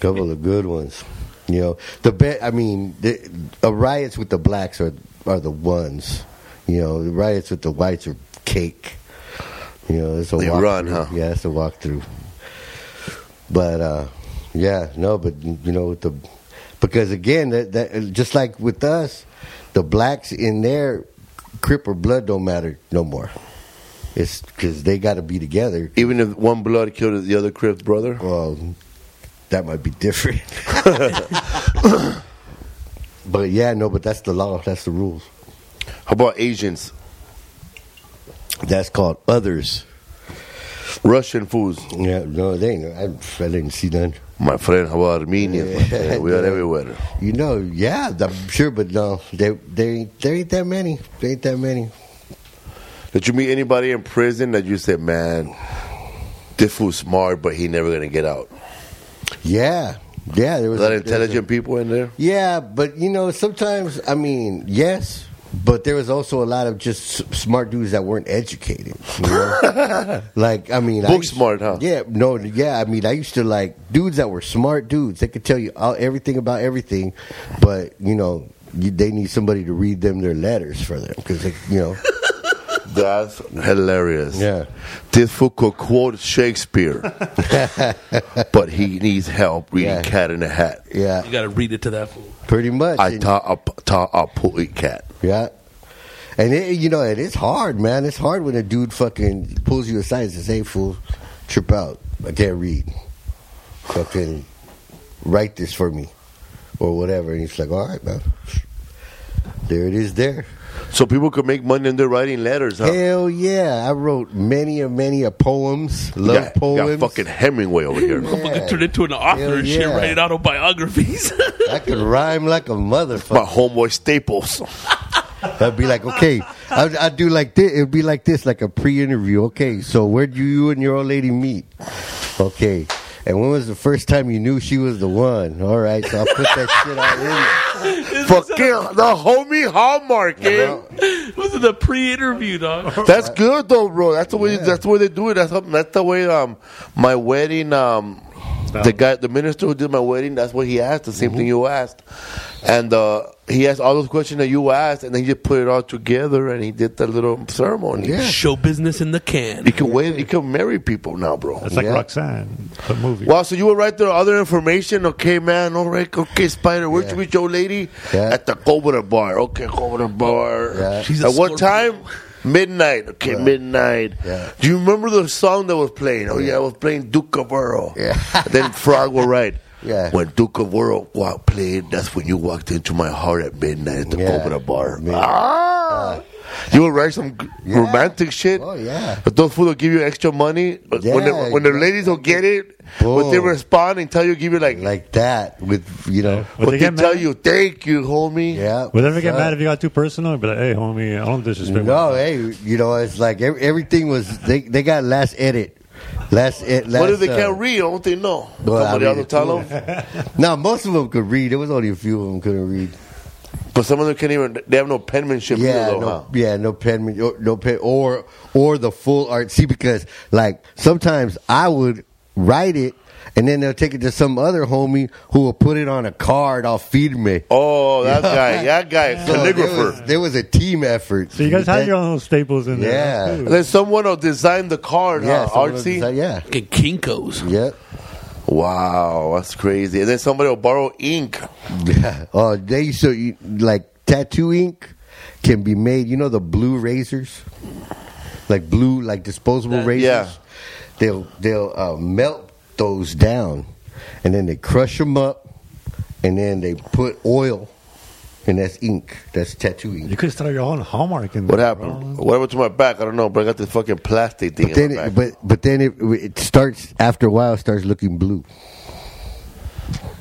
couple of good ones. You know, the be- I mean, the uh, riots with the blacks are are the ones. You know, the riots with the whites are cake. You know, it's a walk run, huh? Yeah, it's a walkthrough. But uh, yeah, no, but you know, the because again, that, that just like with us, the blacks in there, Crip or blood don't matter no more. It's because they got to be together. Even if one blood killed the other Crip's brother, well, that might be different. But yeah, no, but that's the law. That's the rules. How about Asians? That's called others. Russian foods. Yeah, no, they ain't. I, I didn't see none. My friend, how about Armenians? Yeah. We are everywhere. You know, yeah, I'm sure, but no, they, they, there ain't that many. There ain't that many. Did you meet anybody in prison that you said, man, this fool's smart, but he never going to get out? Yeah. Yeah. There was a lot of intelligent people in there? Yeah, but, you know, sometimes, I mean, yes. But there was also a lot of just smart dudes that weren't educated. You know? like, I mean. Book I used, smart, huh? Yeah. No, yeah. I mean, I used to like dudes that were smart dudes. They could tell you all, everything about everything. But, you know, you, they need somebody to read them their letters for them. Because, you know. That's hilarious. Yeah. This fool could quote Shakespeare. But he needs help reading yeah. Cat in a Hat. Yeah. You got to read it to that fool. Pretty much. I taught ta- a pulley cat. Yeah. And, it, you know, it is hard, man. It's hard when a dude fucking pulls you aside and says, hey, fool, trip out. I can't read. Fucking write this for me or whatever. And he's like, all right, man. There it is there. So people could make money in their writing letters, huh? Hell yeah. I wrote many and many a poems, love yeah, poems. Got fucking Hemingway over here. I'm going to turn into an author Hell and shit, yeah. writing autobiographies. I could rhyme like a motherfucker. My homeboy Staples. I'd be like, okay, I'd, I'd do like this. It would be like this, like a pre-interview. Okay, so where do you and your old lady meet? Okay. And when was the first time you knew she was the one? All right, so I put that shit all in there. Fucking the homie hallmark, eh? Was it the pre-interview, dog? That's good though, bro. That's the way. Yeah. That's the way they do it. That's how, that's the way. Um, my wedding. Um, the guy, the minister who did my wedding. That's what he asked. The same mm-hmm. thing you asked, and uh, he asked all those questions that you asked, and then he just put it all together, and he did that little ceremony. Yeah. Show business in the can. You can wait. You can marry people now, bro. That's like yeah. Roxanne, the movie. Wow. So you were right there. Other information. Okay, man. All right. Okay, Spider. Where'd yeah. you meet your lady? Yeah. At the Cobra Bar. Okay, Cobra Bar. Yeah. She's a At what time? Midnight. Okay, yeah. midnight. Yeah. Do you remember the song that was playing? Oh, yeah, yeah I was playing Duca Burro. Yeah. Then Frog will write. Yeah. When Duca Burro played, that's when you walked into my heart at midnight at the yeah. Cobra Bar. Midnight. Ah! Uh, you will write some yeah. romantic shit. Oh, yeah. But those fools will give you extra money. Yeah, when the, when the ladies will get it, boom. When they respond and tell you, give you like... Like that. With, you know... But they, they tell you, thank you, homie. Yeah. Would they ever get mad if you got too personal? But like, hey, homie, I don't disrespect No, me. hey, you know, it's like every, everything was... They, they got last edit. Last, it, last, what if they uh, can't read? I don't think no. Well, somebody else tell them? No, most of them could read. There was only a few of them couldn't read. But some of them can't even. They have no penmanship. Yeah, though, no, huh? yeah, no penmanship. No pen, or or the full art. See, because like sometimes I would write it, and then they'll take it to some other homie who will put it on a card. I'll feed me. Oh, that guy, that guy, so calligrapher. There was, there was a team effort. So you guys had your own staples in yeah. there. Yeah, then someone will design the card. Yeah, huh? Artsy. Design, yeah, get Kinkos. Yep. Wow, that's crazy. And then somebody will borrow ink. Yeah. Oh, they so you, like tattoo ink can be made. You know the blue razors, like blue, like disposable that, razors. Yeah. They'll they'll uh, melt those down, and then they crush them up, and then they put oil, and that's ink. That's tattoo ink. You could start your own hallmark in there. What happened? Bro. What happened to my back? I don't know, but I got this fucking plastic thing. But then, in my back. It, but, but then it, it starts after a while. It starts looking blue.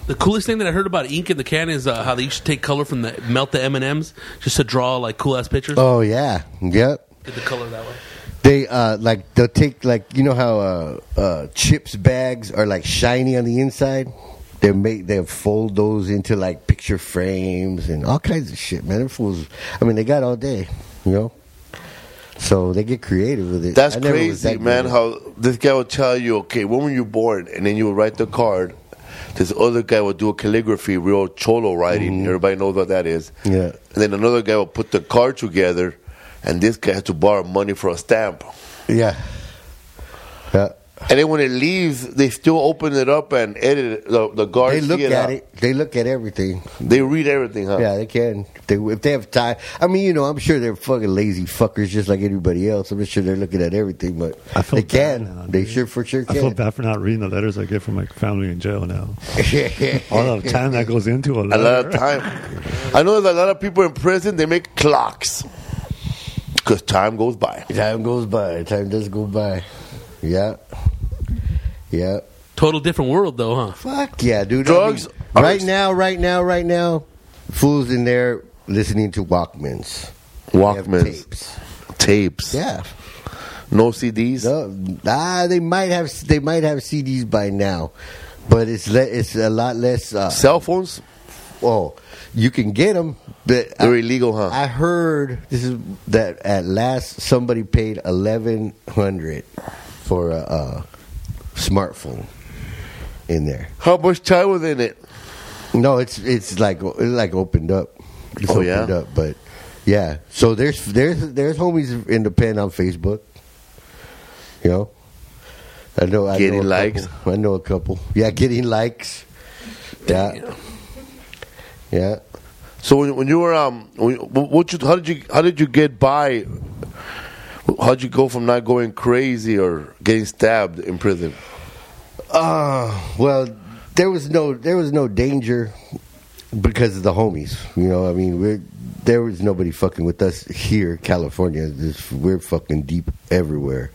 The coolest thing that I heard about ink in the can is uh, how they used to take color from the melt the M and M's just to draw like cool ass pictures. Oh yeah, yep. Get the color that way. They uh like they'll take like you know how uh, uh, chips bags are like shiny on the inside. They make they fold those into like picture frames and all kinds of shit, man. It fools. I mean, they got all day, you know. So they get creative with it. That's crazy, that man. How this guy will tell you, okay, when were you born, and then you will write the card. This other guy will do a calligraphy, real cholo writing. Mm-hmm. Everybody knows what that is. Yeah. And then another guy will put the card together. And this guy had to borrow money for a stamp. Yeah. Yeah. And then when it leaves, they still open it up and edit it. The, the guards. They look see it at up. it. They look at everything. They read everything, huh? Yeah, they can. If they, if they have time. I mean, you know, I'm sure they're fucking lazy fuckers just like anybody else. I'm sure they're looking at everything, but they can. Now, they sure for sure can. I feel bad for not reading the letters I get from my family in jail now. All the time that goes into a letter. A lot of time. I know there's a lot of people in prison, they make clocks. Because time goes by. Time goes by. Time does go by. Yeah. Yeah. Total different world, though, huh? Fuck yeah, dude. Drugs. I mean, right now, right now, right now, fools in there listening to Walkmans. Walkmans. Tapes. Tapes. Yeah. No C Ds? No. Ah, they might have they might have C Ds by now, but it's le- it's a lot less. Uh, Cell phones? Oh, you can get them. But they're I, illegal, huh? I heard this is that at last somebody paid eleven hundred for a, a smartphone in there. How much time was in it? No, it's it's like it like opened up. It's oh opened yeah, up, but yeah. So there's there's there's homies in the pen on Facebook. You know, I know I getting know likes. Couple. I know a couple. Yeah, getting likes. Damn. Yeah, yeah. So when, when you were um, what you, how did you how did you get by? How did you go from not going crazy or getting stabbed in prison? Uh, well, there was no there was no danger because of the homies. You know, I mean, we're, there was nobody fucking with us here, California. Just, we're fucking deep everywhere,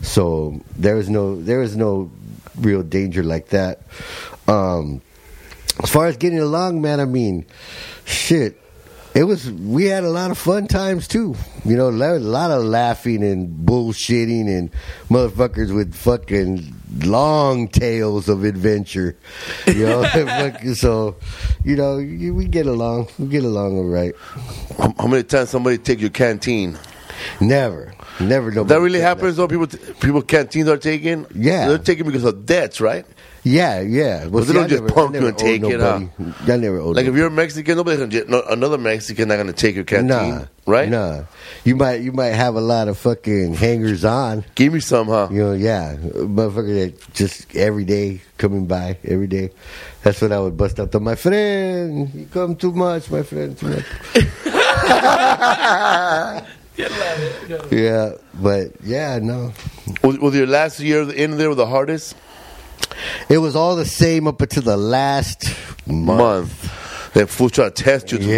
so there was no there was no real danger like that. Um, as far as getting along, man, I mean. Shit, it was. We had a lot of fun times too. You know, a lot of laughing and bullshitting and motherfuckers would fucking long tales of adventure, you know. So, you know, we get along. We get along all right. How many times somebody take your canteen? Never, never. That really happens that. Though. People, people canteens are taken. Yeah, they're taken because of debts, right? Yeah, yeah. Well, but see, they don't I just never, pump you and take it out. I never owe Like, them. If you're a Mexican, nobody can just, no, another Mexican not going to take your canteen, nah, right? Nah. You might you might have a lot of fucking hangers-on. Give me some, huh? You know, yeah. Motherfucker that just every day coming by, every day. That's when I would bust out to my friend. You come too much, my friend, too much. Yeah, but, yeah, no. Was, was your last year in there the hardest? It was all the same up until the last month. That fool trying to test you to yeah,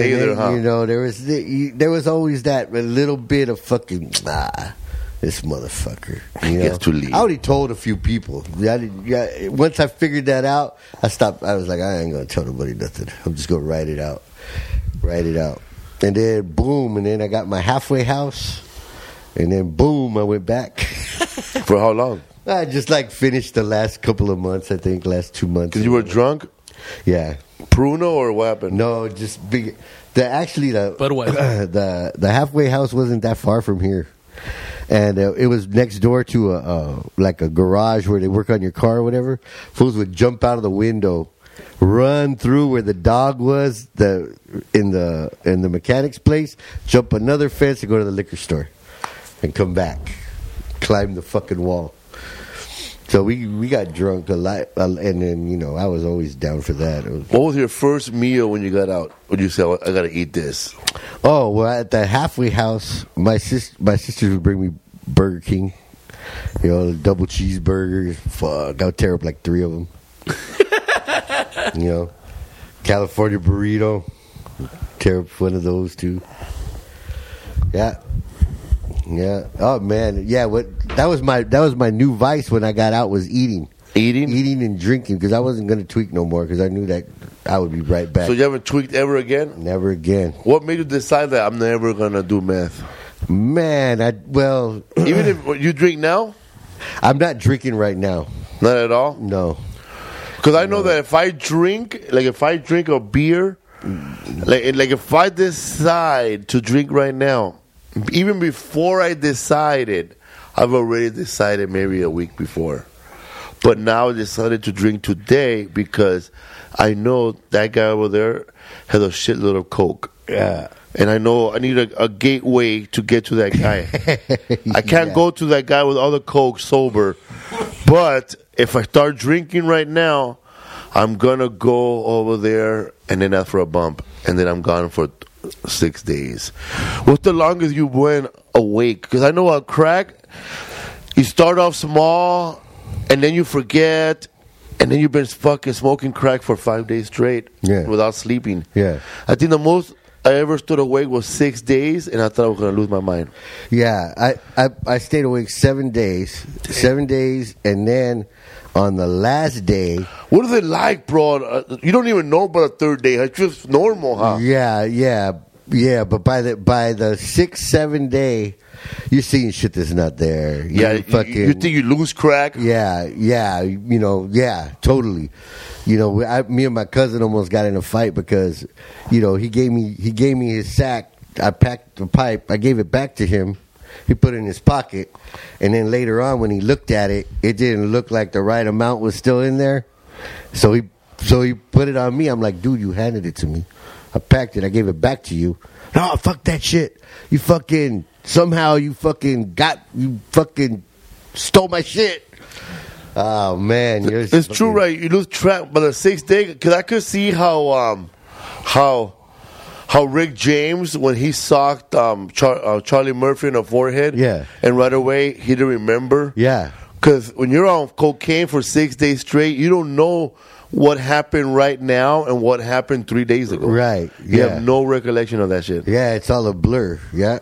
make you stay there, huh? You know, there was there was always that little bit of fucking, ah, this motherfucker. You know? He has to leave. I already told a few people. I didn't, I, once I figured that out, I stopped. I was like, I ain't going to tell nobody nothing. I'm just going to write it out. Write it out. And then, boom, and then I got my halfway house. And then, boom, I went back. For how long? I just, like, finished the last couple of months, I think, last two months. Because you were drunk? Yeah. Pruno or what happened? No, just big. The, actually, the, uh, the the halfway house wasn't that far from here. And uh, it was next door to, a uh, like, a garage where they work on your car or whatever. Fools would jump out of the window, run through where the dog was the in the in the mechanic's place, jump another fence and go to the liquor store. And come back. Climb the fucking wall. So we, we got drunk a lot, and then, you know, I was always down for that. Was, what was your first meal when you got out? When you said, well, I got to eat this? Oh, well, at the halfway house, my sis, my sisters would bring me Burger King. You know, double cheeseburgers. Fuck, I would tear up like three of them. You know, California burrito. Tear up one of those, too. Yeah. Yeah. Oh man. Yeah. What? That was my. That was my new vice when I got out. Was eating, eating, eating, and drinking because I wasn't going to tweak no more because I knew that I would be right back. So you ever tweaked ever again? Never again. What made you decide that I'm never going to do meth? Man, I well. Even if you drink now, I'm not drinking right now. Not at all. No. Because I know no. that if I drink, like if I drink a beer, like like if I decide to drink right now. Even before I decided, I've already decided maybe a week before. But now I decided to drink today because I know that guy over there has a shitload of coke. Yeah. And I know I need a, a gateway to get to that guy. I can't yeah. go to that guy with all the coke sober. But if I start drinking right now, I'm going to go over there and then ask for a bump. And then I'm gone for six days. What's the longest you went awake? Because I know on crack, you start off small, and then you forget, and then you've been fucking smoking crack for five days straight yeah. without sleeping. Yeah, I think the most I ever stood awake was six days, and I thought I was going to lose my mind. Yeah, I, I, I stayed awake seven days. Seven days, and then on the last day. What is it like, bro? Uh, you don't even know about a third day. It's just normal, huh? Yeah, yeah, yeah. But by the by the sixth, seventh day, you're seeing shit that's not there. You yeah, fucking, you think you lose crack? Yeah, yeah, you know, yeah, totally. You know, I, me and my cousin almost got in a fight because, you know, he gave me he gave me his sack. I packed the pipe. I gave it back to him. He put it in his pocket, and then later on when he looked at it, it didn't look like the right amount was still in there. So he so he put it on me. I'm like, dude, you handed it to me. I packed it. I gave it back to you. No, fuck that shit. You fucking, somehow you fucking got, you fucking stole my shit. Oh, man. You're it's fucking true, right? You lose track by the sixth day, because I could see how, um, how... How Rick James, when he socked um, Char- uh, Charlie Murphy in the forehead, yeah. and right away he didn't remember. Yeah. Because when you're on cocaine for six days straight, you don't know what happened right now and what happened three days ago. Right. You yeah. have no recollection of that shit. Yeah, it's all a blur. Yeah.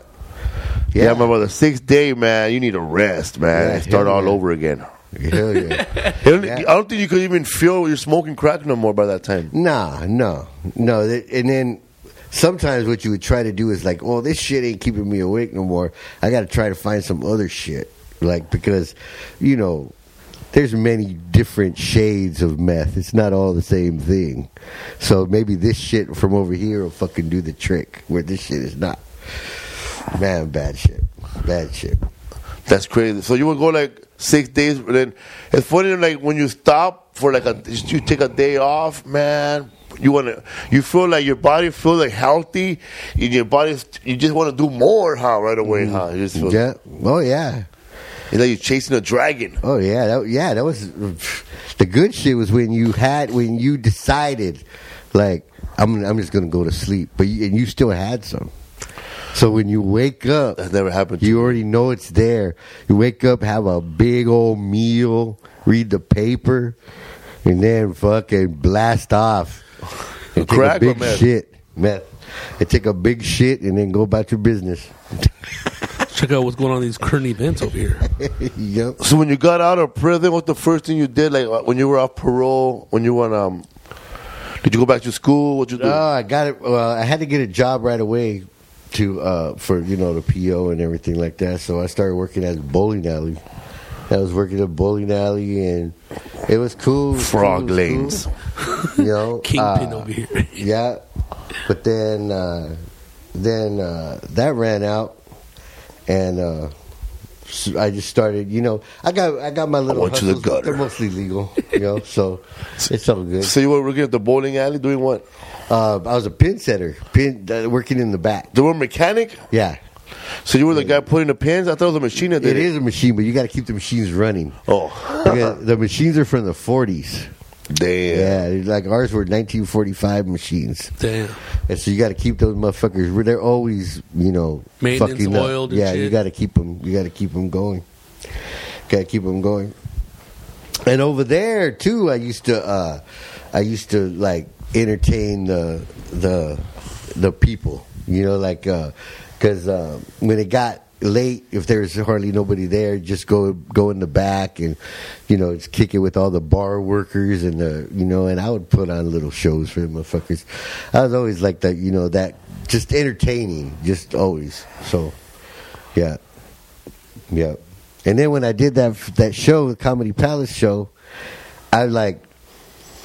Yeah, yeah my brother. Sixth day, man, you need a rest, man. Yeah, and start all man. over again. Hell yeah. yeah. I don't think you could even feel you're smoking crack no more by that time. Nah, no. No. And then. Sometimes what you would try to do is like, oh, this shit ain't keeping me awake no more. I got to try to find some other shit. Like, because, you know, there's many different shades of meth. It's not all the same thing. So maybe this shit from over here will fucking do the trick where this shit is not. Man, bad shit. Bad shit. That's crazy. So you would go like six days, but then it's funny, like when you stop for like a, you take a day off, man. You want to, you feel like your body feels like healthy, and your body, you just want to do more, huh? Right away, huh? You just feel yeah. Oh yeah. It's like you're chasing a dragon. Oh yeah, that, yeah. That was the good shit. Was when you had, when you decided, like I'm, I'm just gonna go to sleep, but you, and you still had some. So when you wake up, that never happened to you me. Already know it's there. You wake up, have a big old meal, read the paper, and then fucking blast off. And take a big shit, man. And take a big shit and then go about your business. Check out what's going on in these current events over here. Yep. So when you got out of prison, what's the first thing you did? Like when you were off parole, when you went, um, did you go back to school? What you do? Oh, I got it. Well, I had to get a job right away. To uh, for you know the P O and everything like that, so I started working at a bowling alley. I was working at a bowling alley, and it was cool. Frog was lanes, cool. You know, kingpin uh, over here. Yeah, but then uh, then uh, that ran out, and uh, I just started. You know, I got I got my little. I want hustles, you to gutter. They're mostly legal, you know, so it's all good. So you were working at the bowling alley doing what? Uh, I was a pin setter, pin uh, working in the back. They were a mechanic? Yeah. So you were the guy putting the pins? I thought it was a machine that did it. It is a machine, but you got to keep the machines running. Oh. The machines are from the forties. Damn. Yeah, like ours were nineteen forty-five machines. Damn. And so you got to keep those motherfuckers. They're always, you know, maintenance, fucking oiled and shit. Yeah, you got to keep them. You got to keep them going. Got to keep them going. And over there, too, I used to, uh, I used to, like, entertain the the the people, you know, like because uh, uh, when it got late, if there was hardly nobody there, just go go in the back and you know just kick it with all the bar workers and the you know, and I would put on little shows for the motherfuckers. I was always like that, you know, that just entertaining, just always. So yeah, yeah. And then when I did that that show, the Comedy Palace show, I like.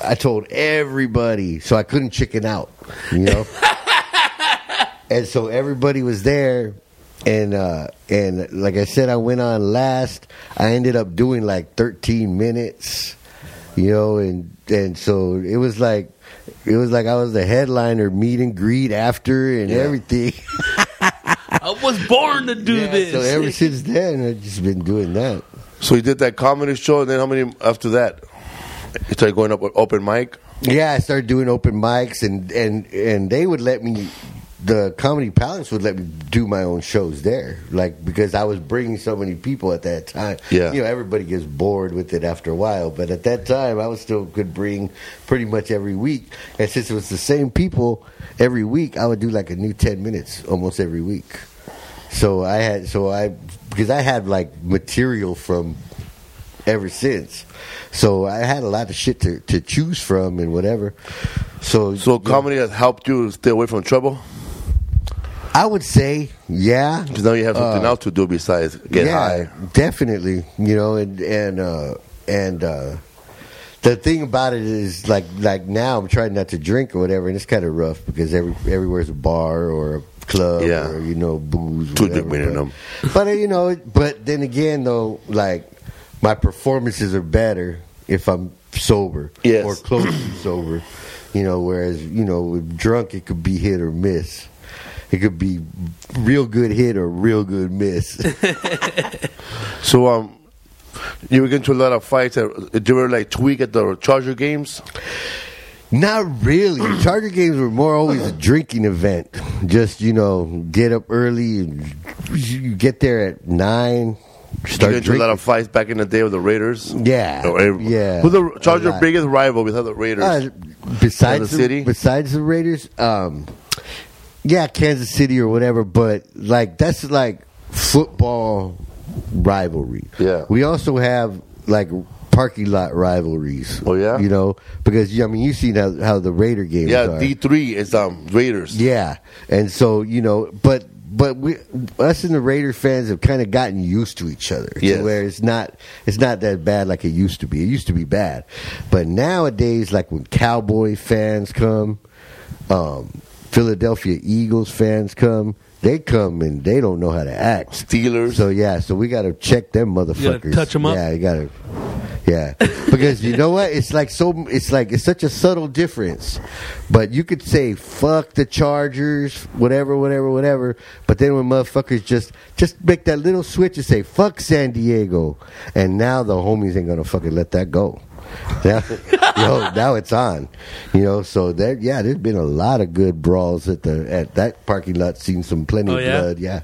I told everybody, so I couldn't chicken out, you know. And so everybody was there, and uh, and like I said, I went on last. I ended up doing like thirteen minutes, you know, and and so it was like it was like I was the headliner, meet and greet after, and yeah. everything. I was born to do yeah, this. So ever since then, I've just been doing that. So you did that comedy show, and then how many after that? You started going up with open mic? Yeah, I started doing open mics, and, and, and they would let me, the Comedy Palace would let me do my own shows there, like because I was bringing so many people at that time. Yeah. You know, everybody gets bored with it after a while, but at that time, I was still could bring pretty much every week. And since it was the same people every week, I would do like a new ten minutes almost every week. So I had, so I, because I had like material from... ever since. So I had a lot of shit to, to choose from and whatever. So So comedy know, has helped you stay away from trouble? I would say, yeah. Because now you have something uh, else to do besides get yeah, high. Definitely. You know, and and uh, and uh, the thing about it is like like now I'm trying not to drink or whatever, and it's kind of rough because every everywhere's a bar or a club yeah. or you know booze. Two whatever, but, them. But you know, but then again though, like. My performances are better if I'm sober yes. or close to sober, you know, whereas, you know, drunk, it could be hit or miss. It could be real good hit or real good miss. So, um, you were getting to a lot of fights. Did you ever, like, tweak at the Charger games? Not really. Charger games were more always a drinking event. Just, you know, get up early and you get there at nine. Start you did a lot of fights back in the day with the Raiders. Yeah, or, yeah. Who's the Chargers' biggest rival besides the Raiders? Uh, besides the, the city, besides the Raiders, um, yeah, Kansas City or whatever. But like that's like football rivalry. Yeah, we also have like parking lot rivalries. Oh yeah, you know because I mean you see how, how the Raider games. Yeah, D three is um Raiders. Yeah, and so you know, but. but we, us and the Raider fans have kind of gotten used to each other. Yes. To where it's not, it's not that bad like it used to be. It used to be bad, but nowadays, like when Cowboy fans come, um, Philadelphia Eagles fans come, they come and they don't know how to act. Steelers. So yeah, so we gotta check them motherfuckers. You gotta touch them up. Yeah, you gotta. Yeah, because you know what? It's like so. It's like it's such a subtle difference, but you could say fuck the Chargers, whatever, whatever, whatever. But then when motherfuckers just just make that little switch and say fuck San Diego, and now the homies ain't gonna fucking let that go. Now, yo, now it's on, you know. So there, yeah, there's been a lot of good brawls at the at that parking lot. Seen some plenty oh, of yeah? blood. Yeah,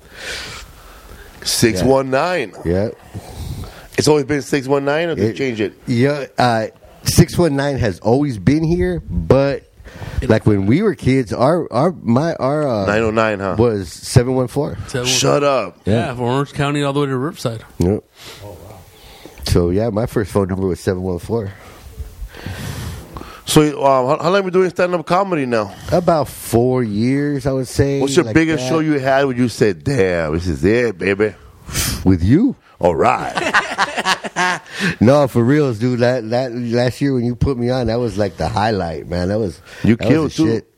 six one nine. Yeah. It's always been six one nine, or they change it? Yeah, uh, six one nine has always been here, but like when we were kids, our our my our uh, nine oh nine huh? was seven one four. Shut up. Yeah, yeah, from Orange County all the way to Riverside. Yep. Oh, wow. So, yeah, my first phone number was seven one four. So, um, how, how long have you been doing stand-up comedy now? About four years, I would say. What's your like biggest that? show you had when you said, damn, this is it, baby? With you. All right. No, for reals, dude. That, that last year when you put me on, that was like the highlight, man. That was you that killed was too. Shit.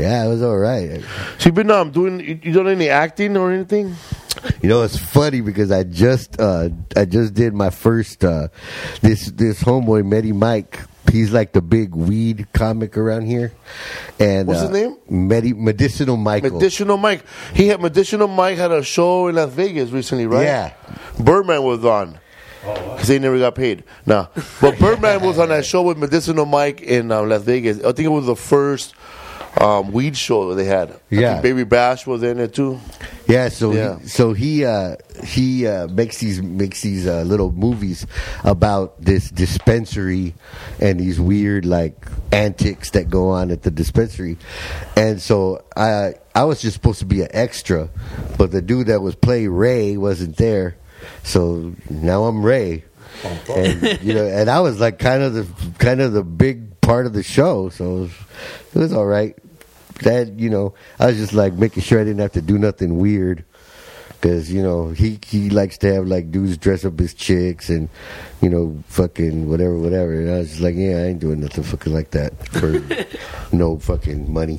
Yeah, it was all right. So you've been um, doing you, you done any acting or anything? You know, it's funny because I just uh, I just did my first uh, this this homeboy Medi Mike. He's like the big weed comic around here. And what's his uh, name? Medi- Medicinal Michael. Medicinal Mike. He had Medicinal Mike had a show in Las Vegas recently, right? Yeah. Birdman was on. Because they never got paid. No. But Birdman was on that show with Medicinal Mike in um, Las Vegas. I think it was the first um, weed show that they had. I yeah. think Baby Bash was in it too. Yeah, so yeah. He, so he uh, he uh, makes these makes these uh, little movies about this dispensary and these weird like antics that go on at the dispensary, and so I I was just supposed to be an extra, but the dude that was playing Ray wasn't there, so now I'm Ray, and you know, and I was like kind of the kind of the big part of the show, so it was, it was all right. That, you know, I was just like making sure I didn't have to do nothing weird, because you know he he likes to have like dudes dress up as chicks and you know fucking whatever whatever. And I was just like, yeah, I ain't doing nothing fucking like that for no fucking money.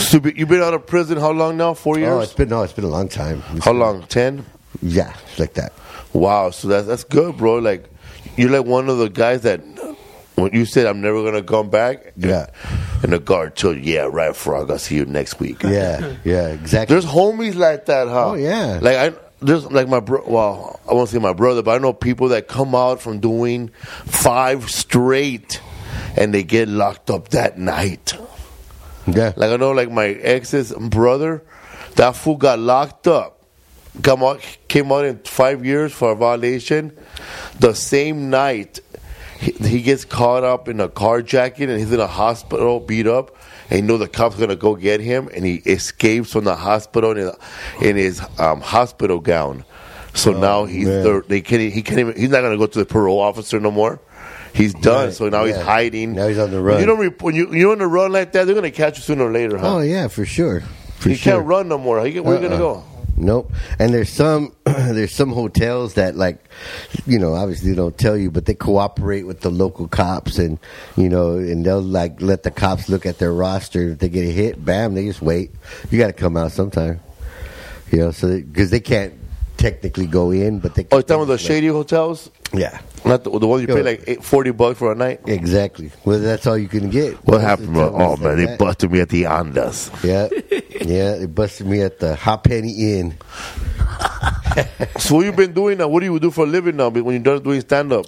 So you've been out of prison how long now? Four years? Oh, it's been no, it's been a long time. It's how long? Ten? Yeah, like that. Wow, so that's that's good, bro. Like you're like one of the guys that. When you said I'm never gonna come back, yeah, and the guard told you, yeah, right, Frog, I'll see you next week. Yeah, yeah, exactly. There's homies like that, huh? Oh yeah. Like I, there's like my bro. Well, I won't say my brother, but I know people that come out from doing five straight, and they get locked up that night. Yeah. Like I know, like my ex's brother, that fool got locked up. Come out, came out in five years for a violation. The same night. He gets caught up in a carjacking and he's in a hospital, beat up, and you know the cops gonna go get him, and he escapes from the hospital in his, in his um, hospital gown. So oh, now he's there, they can't, he can't even, he's not gonna go to the parole officer no more. He's done. Right. So now yeah. he's hiding. Now he's on the run. You don't rep- when you you're on the run like that, they're gonna catch you sooner or later, huh? Oh yeah, for sure. For he sure. can't run no more. Where you uh-uh. gonna go? Nope. And there's some there's some hotels that like, you know, obviously they don't tell you, but they cooperate with the local cops, and you know, and they'll like let the cops look at their roster. If they get a hit, bam, they just wait. You got to come out sometime, you know, so because they, they can't technically go in, but they. Can oh, you're talking about the shady hotels. Yeah, not the, the ones you Yo, pay like eight, forty bucks for a night. Exactly. Well, that's all you can get. What, what happened? Bro? Oh man, like they busted me at the Andas. Yeah, yeah, they busted me at the Hot Penny Inn. So what you been doing now? What do you do for a living now? When you're done doing stand up,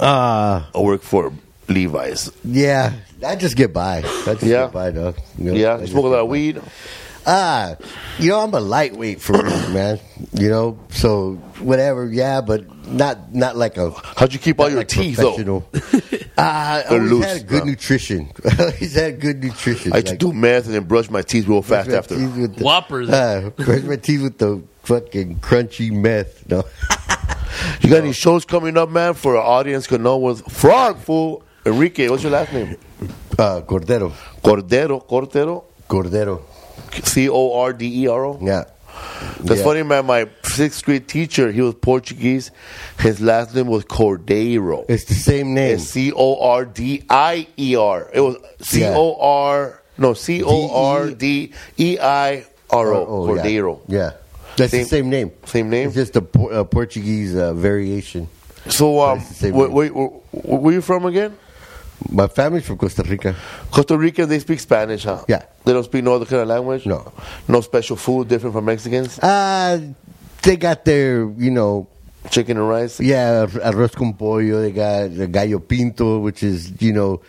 uh, I work for Levi's. Yeah, I just get by. I just yeah. get by, though. You know, yeah, smoke a lot of weed. Ah, you know, I'm a lightweight for me, man. You know, so whatever, yeah, but not not like a. How'd you keep all your like teeth though? Ah, uh, I always loose, had good huh? nutrition. I always had good nutrition. I used like, to do math and then brush my teeth real fast after. The, Whoppers. Uh, brush my teeth with the fucking crunchy meth. No. You got any shows coming up, man? For our audience to know what's Frog fool. Enrique, what's your last name? Uh, Cordero. Cordero. Cordero. Cordero. C O R D E R O? Yeah. That's yeah. funny, man. My sixth grade teacher, he was Portuguese. His last name was Cordeiro. It's the same name. It's C O R D I E R. It was C O R Yeah. No, C O R D E I R O. Cordeiro. Yeah. yeah. That's same, the same name. Same name? It's just a uh, Portuguese uh, variation. So, um, wait, wait, wait, where are you from again? My family's from Costa Rica. Costa Rica, they speak Spanish, huh? Yeah. They don't speak no other kind of language? No. No special food different from Mexicans? Uh, they got their, you know... Chicken and rice? Yeah, arroz con pollo. They got the gallo pinto, which is, you know...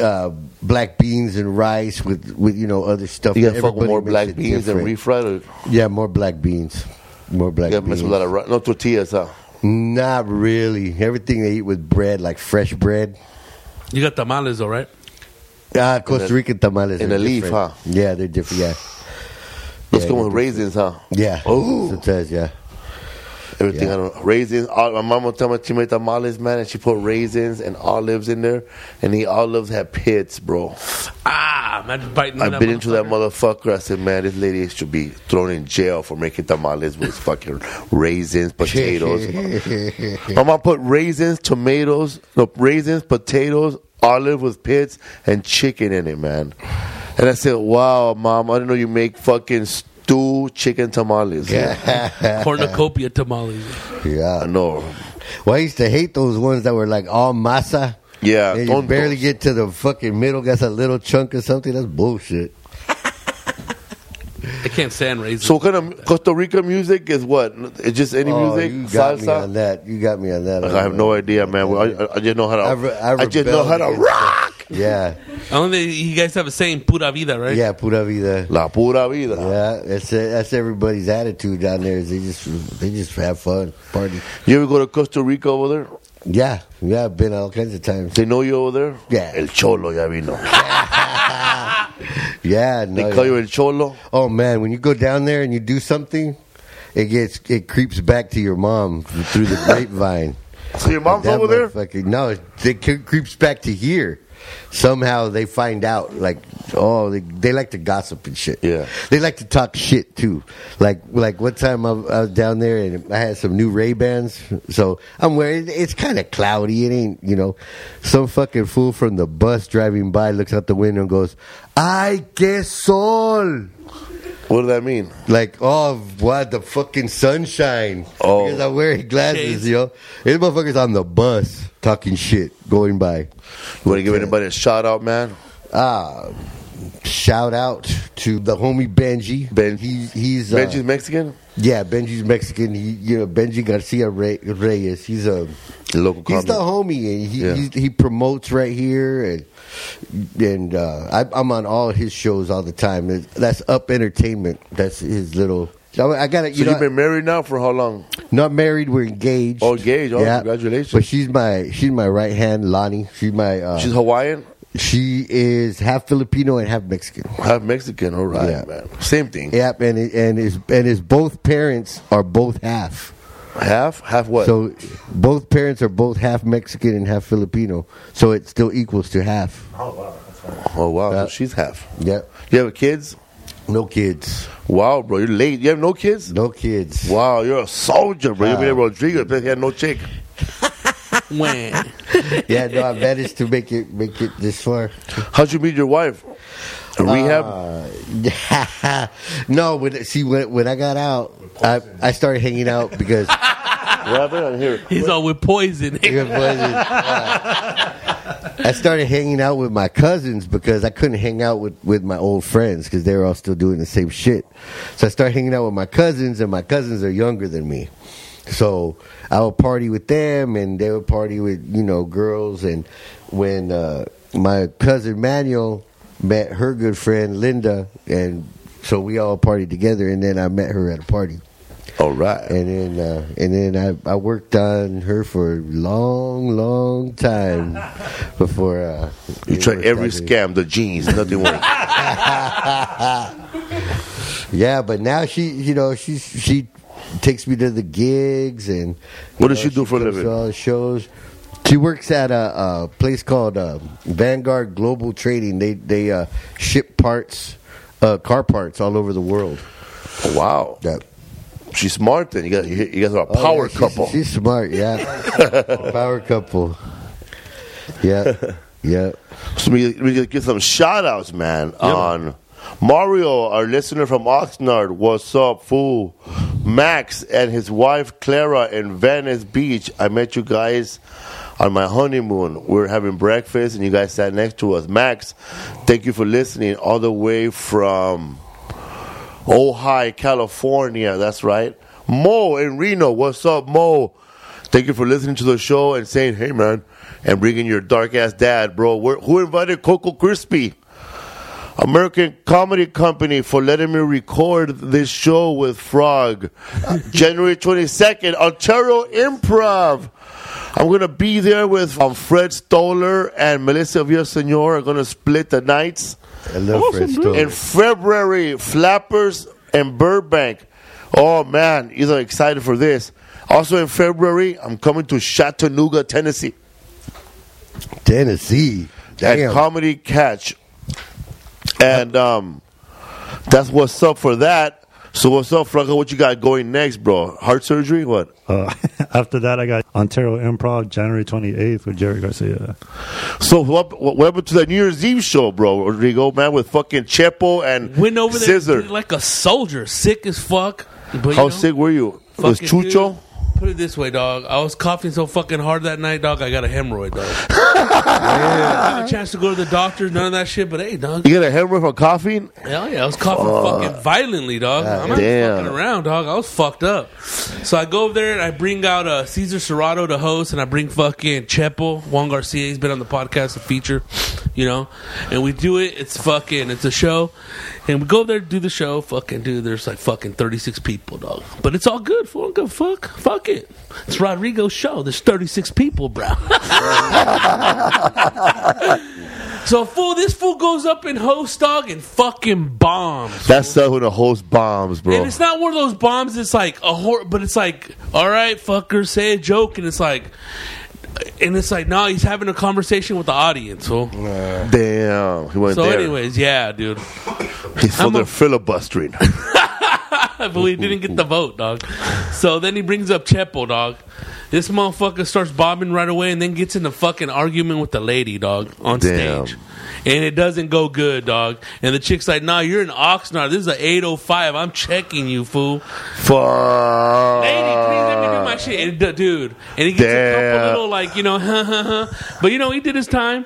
Uh, black beans and rice with, with you know other stuff. You gotta fuck with more black beans different. And refried. Or? Yeah, more black beans, more black. You gotta mess with a lot of ri- no tortillas, huh? Not really. Everything they eat with bread, like fresh bread. You got tamales, though, right? Ah, uh, Costa Rican tamales. In a leaf, huh? Yeah, they're different. Yeah. Let's go with raisins, huh? Yeah. Oh, sometimes, yeah. Everything yeah. I don't raisins. All, my mom would tell me she made tamales, man, and she put raisins and olives in there, and the olives had pits, bro. Ah, man, biting. I've been into that motherfucker. I said, man, this lady should be thrown in jail for making tamales with fucking raisins, potatoes. My mom put raisins, tomatoes, no raisins, potatoes, olive with pits, and chicken in it, man. And I said, wow, mom, I didn't know you make fucking. Two chicken tamales. Yeah. Cornucopia tamales. Yeah. I know. Well, I used to hate those ones that were like all masa. Yeah. And you barely get to the fucking middle. Got a little chunk or something. That's bullshit. I can't stand raisins. So what kind of Costa Rica music is what? It's just any oh, music? You got salsa? Me on that. You got me on that. Like, I have no idea, man. I, I just know how to I, re- I, I just know how to rock. Yeah. Only you guys have a saying, pura vida, right? Yeah, pura vida. La pura vida. Yeah, that's a, that's everybody's attitude down there. Is they just they just have fun, party. You ever go to Costa Rica over there? Yeah, yeah, I've been all kinds of times. They know you over there? Yeah. El Cholo, ya vino. yeah, no. They call yeah. you El Cholo? Oh, man, when you go down there and you do something, it gets it creeps back to your mom through the grapevine. So your mom's over there? Fucking, no, it, it creeps back to here. Somehow they find out, like, oh, they, they like to gossip and shit. Yeah, they like to talk shit too. Like, like one time I, I was down there and I had some new Ray-Bans, so I'm wearing. It's kind of cloudy. It ain't, you know, some fucking fool from the bus driving by looks out the window and goes, "Ay, que sol." What does that mean? Like, oh, what the fucking sunshine. Oh. Because I'm wearing glasses, yo. Know? This motherfucker's on the bus talking shit, going by. You want to give anybody a shout out, man? Ah, shout out to the homie Benji. Ben- he's, he's, Benji's uh, Mexican? Yeah, Benji's Mexican. He, you know, Benji Garcia Re- Reyes. He's a local. He's comic. The homie. And he, yeah. he he promotes right here, and and uh, I, I'm on all his shows all the time. That's Up Entertainment. That's his little. I got it. You so know, you've been married now for how long? Not married. We're engaged. Oh, engaged. Oh, yeah. Congratulations. But she's my she's my right hand, Lonnie. She's my. Uh, she's Hawaiian. She is half Filipino and half Mexican. Half Mexican, all right, yeah. man. Same thing. Yep, and it, and his and his both parents are both half. Half? Half what? So both parents are both half Mexican and half Filipino. So it still equals to half. Oh wow! That's right. Oh wow! Uh, so she's half. Yep. You have kids? No kids. Wow, bro, you're late. You have no kids? No kids. Wow, you're a soldier, bro. Wow. You're Rodrigo, but he had no chick. yeah, no, I managed to make it make it this far. How'd you meet your wife? A rehab? Uh, no, when see when when I got out, I, I started hanging out because well, here. He's all with poison. With poison. Uh, I started hanging out with my cousins because I couldn't hang out with, with my old friends because they were all still doing the same shit. So I started hanging out with my cousins, and my cousins are younger than me. So I would party with them, and they would party with, you know, girls. And when uh, my cousin Manuel met her good friend Linda, and so we all partied together. And then I met her at a party. All right. And then uh, and then I, I worked on her for a long, long time before. Uh, you tried every scam, the jeans, nothing worked. yeah, but now she, you know, she's she. Takes me to the gigs and. What does know, she do she for a living? All the shows. She works at a, a place called uh, Vanguard Global Trading. They they uh, ship parts uh, car parts all over the world. Oh, wow. Yeah. She's smart then. You guys, you guys are a oh, power yeah, she's, couple. She's smart, yeah. Power couple. Yeah. Yeah. So we, we give some shout outs, man. Yep. On Mario, our listener from Oxnard. What's up, fool? Max and his wife Clara in Venice Beach. I met you guys on my honeymoon. We were having breakfast and you guys sat next to us. Max, thank you for listening all the way from Ojai, California. That's right. Mo in Reno. What's up, Mo? Thank you for listening to the show and saying, hey, man, and bringing your dark-ass dad, bro. We're, who invited Coco Crispy? American Comedy Company for letting me record this show with Frog. January twenty-second, Ontario Improv. I'm going to be there with um, Fred Stoller and Melissa Villasenor. Are going to split the nights. I love awesome, Fred Stoller. In February, Flappers and Burbank. Oh, man, you are excited for this. Also in February, I'm coming to Chattanooga, Tennessee. Tennessee. Damn. At Comedy Catch. And um, that's what's up for that. So what's up, Franco? What you got going next, bro? Heart surgery? What? Uh, after that, I got Ontario Improv January twenty-eighth with Jerry Garcia. So what, what happened to the New Year's Eve show, bro? Rodrigo, man, with fucking Chepo and Went over Scissor. There like a soldier. Sick as fuck. But, How know, sick were you? It was Chucho? Dude. Put it this way, dog. I was coughing so fucking hard that night, dog, I got a hemorrhoid, dog. Yeah. I didn't have a chance to go to the doctor, none of that shit, but hey, dog. You got a hemorrhoid from coughing? Hell yeah, I was coughing uh, fucking violently, dog. God, I'm not damn. fucking around, dog. I was fucked up. So I go over there and I bring out uh, Cesar Serrato to host, and I bring fucking Chepo, Juan Garcia. He's been on the podcast, a feature, you know. And we do it. It's fucking, it's a show. And we go over there to do the show. Fucking, dude, there's like fucking thirty-six people, dog. But it's all good. I don't give a fuck. Fuck it. It's Rodrigo's show. There's thirty-six people, bro. So, fool, this fool goes up and hosts, dog, and fucking bombs. That's not when a host bombs, bro. And it's not one of those bombs that's like a horror, but it's like, all right, fucker, say a joke. And it's like, and it's like, no, nah, he's having a conversation with the audience, fool. Nah. Damn. He went so, there. anyways, yeah, dude. He's so they're a- filibustering. But he didn't get the vote, dog. So then he brings up Chepo, dog. This motherfucker starts bobbing right away and then gets in a fucking argument with the lady, dog, on Damn. stage. And it doesn't go good, dog. And the chick's like, nah, you're in Oxnard. This is an eight oh five. I'm checking you, fool. Fuck. Lady, please let me do my shit. And, dude. And he gets Damn. a couple little, like, you know, huh, huh, huh. But, you know, he did his time.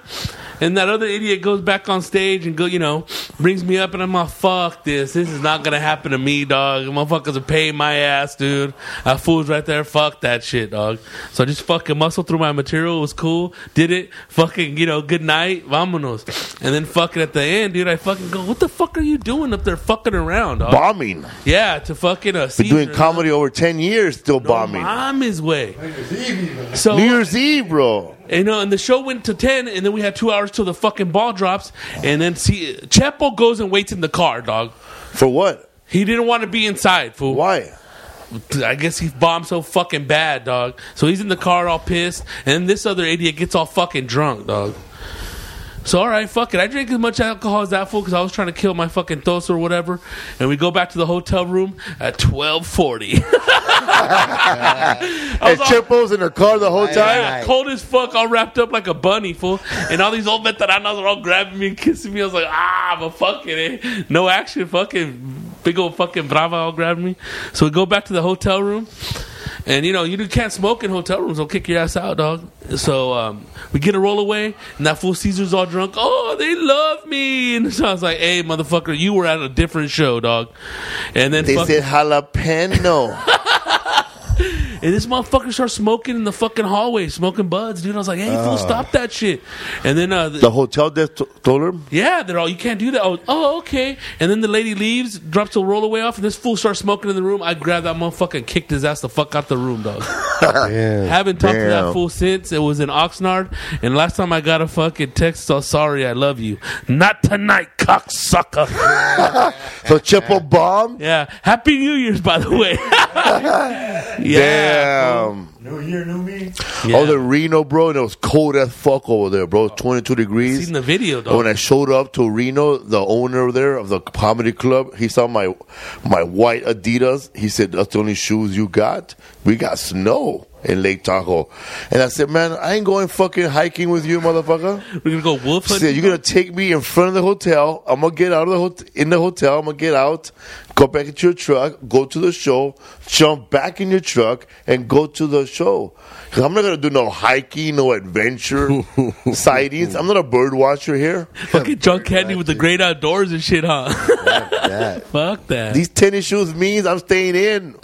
And that other idiot goes back on stage and go, you know, brings me up, and I'm like, fuck this. This is not going to happen to me, dog. Motherfuckers are paying my ass, dude. I fools right there. Fuck that shit, dog. So I just fucking muscled through my material. It was cool. Did it. Fucking, you know, good night. Vamonos. And then fucking at the end, dude, I fucking go, what the fuck are you doing up there fucking around, dog? Bombing. Yeah, to fucking us. Uh, Been doing comedy over ten years, still no, bombing. Bomb his way. New Year's Eve, so, New Year's Eve, bro. You know, and the show went to ten, and then we had two hours till the fucking ball drops, and then see, Chepo goes and waits in the car, dog. For what? He didn't want to be inside, fool. Why? I guess he bombed so fucking bad, dog. So he's in the car all pissed, and this other idiot gets all fucking drunk, dog. So, all right, fuck it. I drank as much alcohol as that fool because I was trying to kill my fucking thoughts or whatever. And we go back to the hotel room at twelve forty. And Chepo's in the car the whole aye, time? Aye, aye. Cold as fuck, all wrapped up like a bunny, fool. And all these old veteranos are all grabbing me and kissing me. I was like, ah, but fuck it. Eh? No action, fucking big old fucking brava all grabbing me. So we go back to the hotel room. And, you know, you can't smoke in hotel rooms. They'll kick your ass out, dog. So um, we get a roll away, and that fool Caesar's all drunk. Oh, they love me. And so I was like, hey, motherfucker, you were at a different show, dog. And then They fuck- said jalapeno. And this motherfucker starts smoking in the fucking hallway, smoking buds, dude. I was like, hey, fool, uh, stop that shit. And then uh, the, the hotel desk t- told him? Yeah, they're all, you can't do that. Was, oh, okay. And then the lady leaves, drops a rollaway off, and this fool starts smoking in the room. I grabbed that motherfucker and kicked his ass the fuck out the room, dog. Damn, Haven't talked damn. to that fool since. It was in Oxnard. And last time I got a fucking text, so sorry, I love you. Not tonight, cocksucker. So Chepo bomb? Yeah. Happy New Year's, by the way. Yeah. Damn. Yeah. New year, new me. Yeah. I was in Reno, bro, and it was cold as fuck over there, bro. It was twenty-two degrees. I seen the video, though. When I showed up to Reno, the owner there of the comedy club, he saw my my white Adidas. He said, "That's the only shoes you got? We got snow in Lake Tahoe." And I said, "Man, I ain't going fucking hiking with you, motherfucker. We're going to go wolf hunting." He said, "You're going to take me in front of the hotel. I'm going to get out of the hot- in the hotel. I'm going to get out, go back into your truck, go to the show, jump back in your truck, and go to the show. Because I'm not going to do no hiking, no adventure sightings. I'm not a bird watcher here." Fucking John Candy with the great outdoors and shit, huh? Fuck that. Fuck that. These tennis shoes means I'm staying in.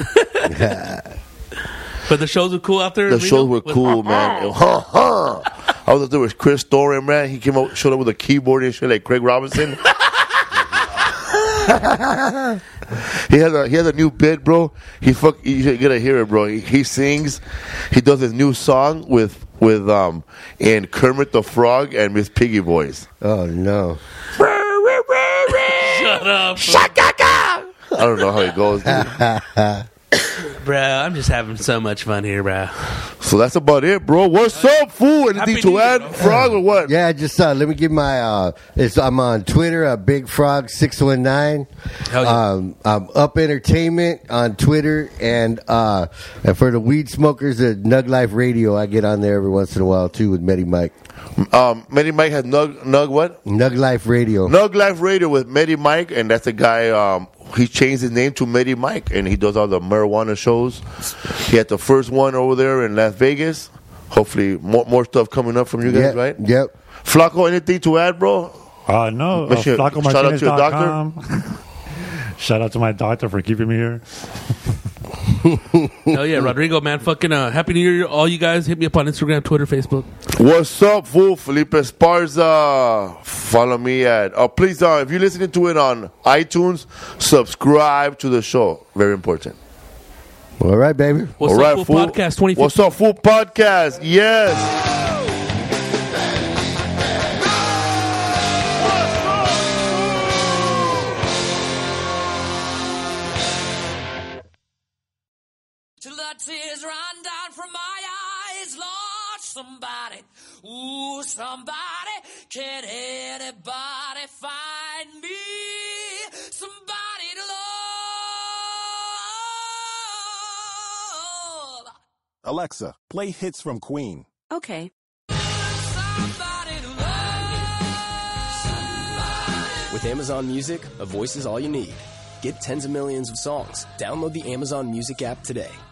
Yeah. But the shows were cool after? The shows were cool, man. Huh, huh. I was up there with Chris Storer, man. He came out, showed up with a keyboard and shit like Craig Robinson. He has a he has a new bit, bro. He fuck you gotta hear it, bro. He, he sings, he does his new song with with um and Kermit the Frog and Miss Piggy voice. Oh no! Shut up! Shakaka! I don't know how it goes, dude. Bro, I'm just having so much fun here, bro. So that's about it, bro. What's uh, up, fool? Anything to add, okay. Frog, or what? Yeah, just uh, let me give my. Uh, it's, I'm on Twitter, uh, Big Frog six one nine. Um, I'm Up Entertainment on Twitter, and uh, and for the weed smokers at Nug Life Radio, I get on there every once in a while too with Medi Mike. Um, Medi Mike has Nug Nug what? Nug Life Radio. Nug Life Radio with Medi Mike, and that's the guy. Um, He changed his name to Medi Mike, and he does all the marijuana shows. He had the first one over there in Las Vegas. Hopefully, more, more stuff coming up from you guys, yep, right? Yep. Flaco, anything to add, bro? Uh, no. Uh, sure, Flaco shout out to your doctor. Shout out to my doctor for keeping me here. Hell yeah, Rodrigo, man. Fucking uh, Happy New Year, all you guys. Hit me up on Instagram, Twitter, Facebook. What's up, fool? Felipe Esparza. Follow me at uh, Please, uh, if you're listening to it on iTunes, subscribe to the show. Very important. All right, baby. What's all up, right, fool? Podcast twenty fifteen. What's up, fool? Podcast. Yes. Tears run down from my eyes, Lord, somebody, ooh, somebody, can anybody find me, somebody to love? Alexa, play hits from Queen. Okay. Somebody to love. Somebody. With Amazon Music, a voice is all you need. Get tens of millions of songs. Download the Amazon Music app today.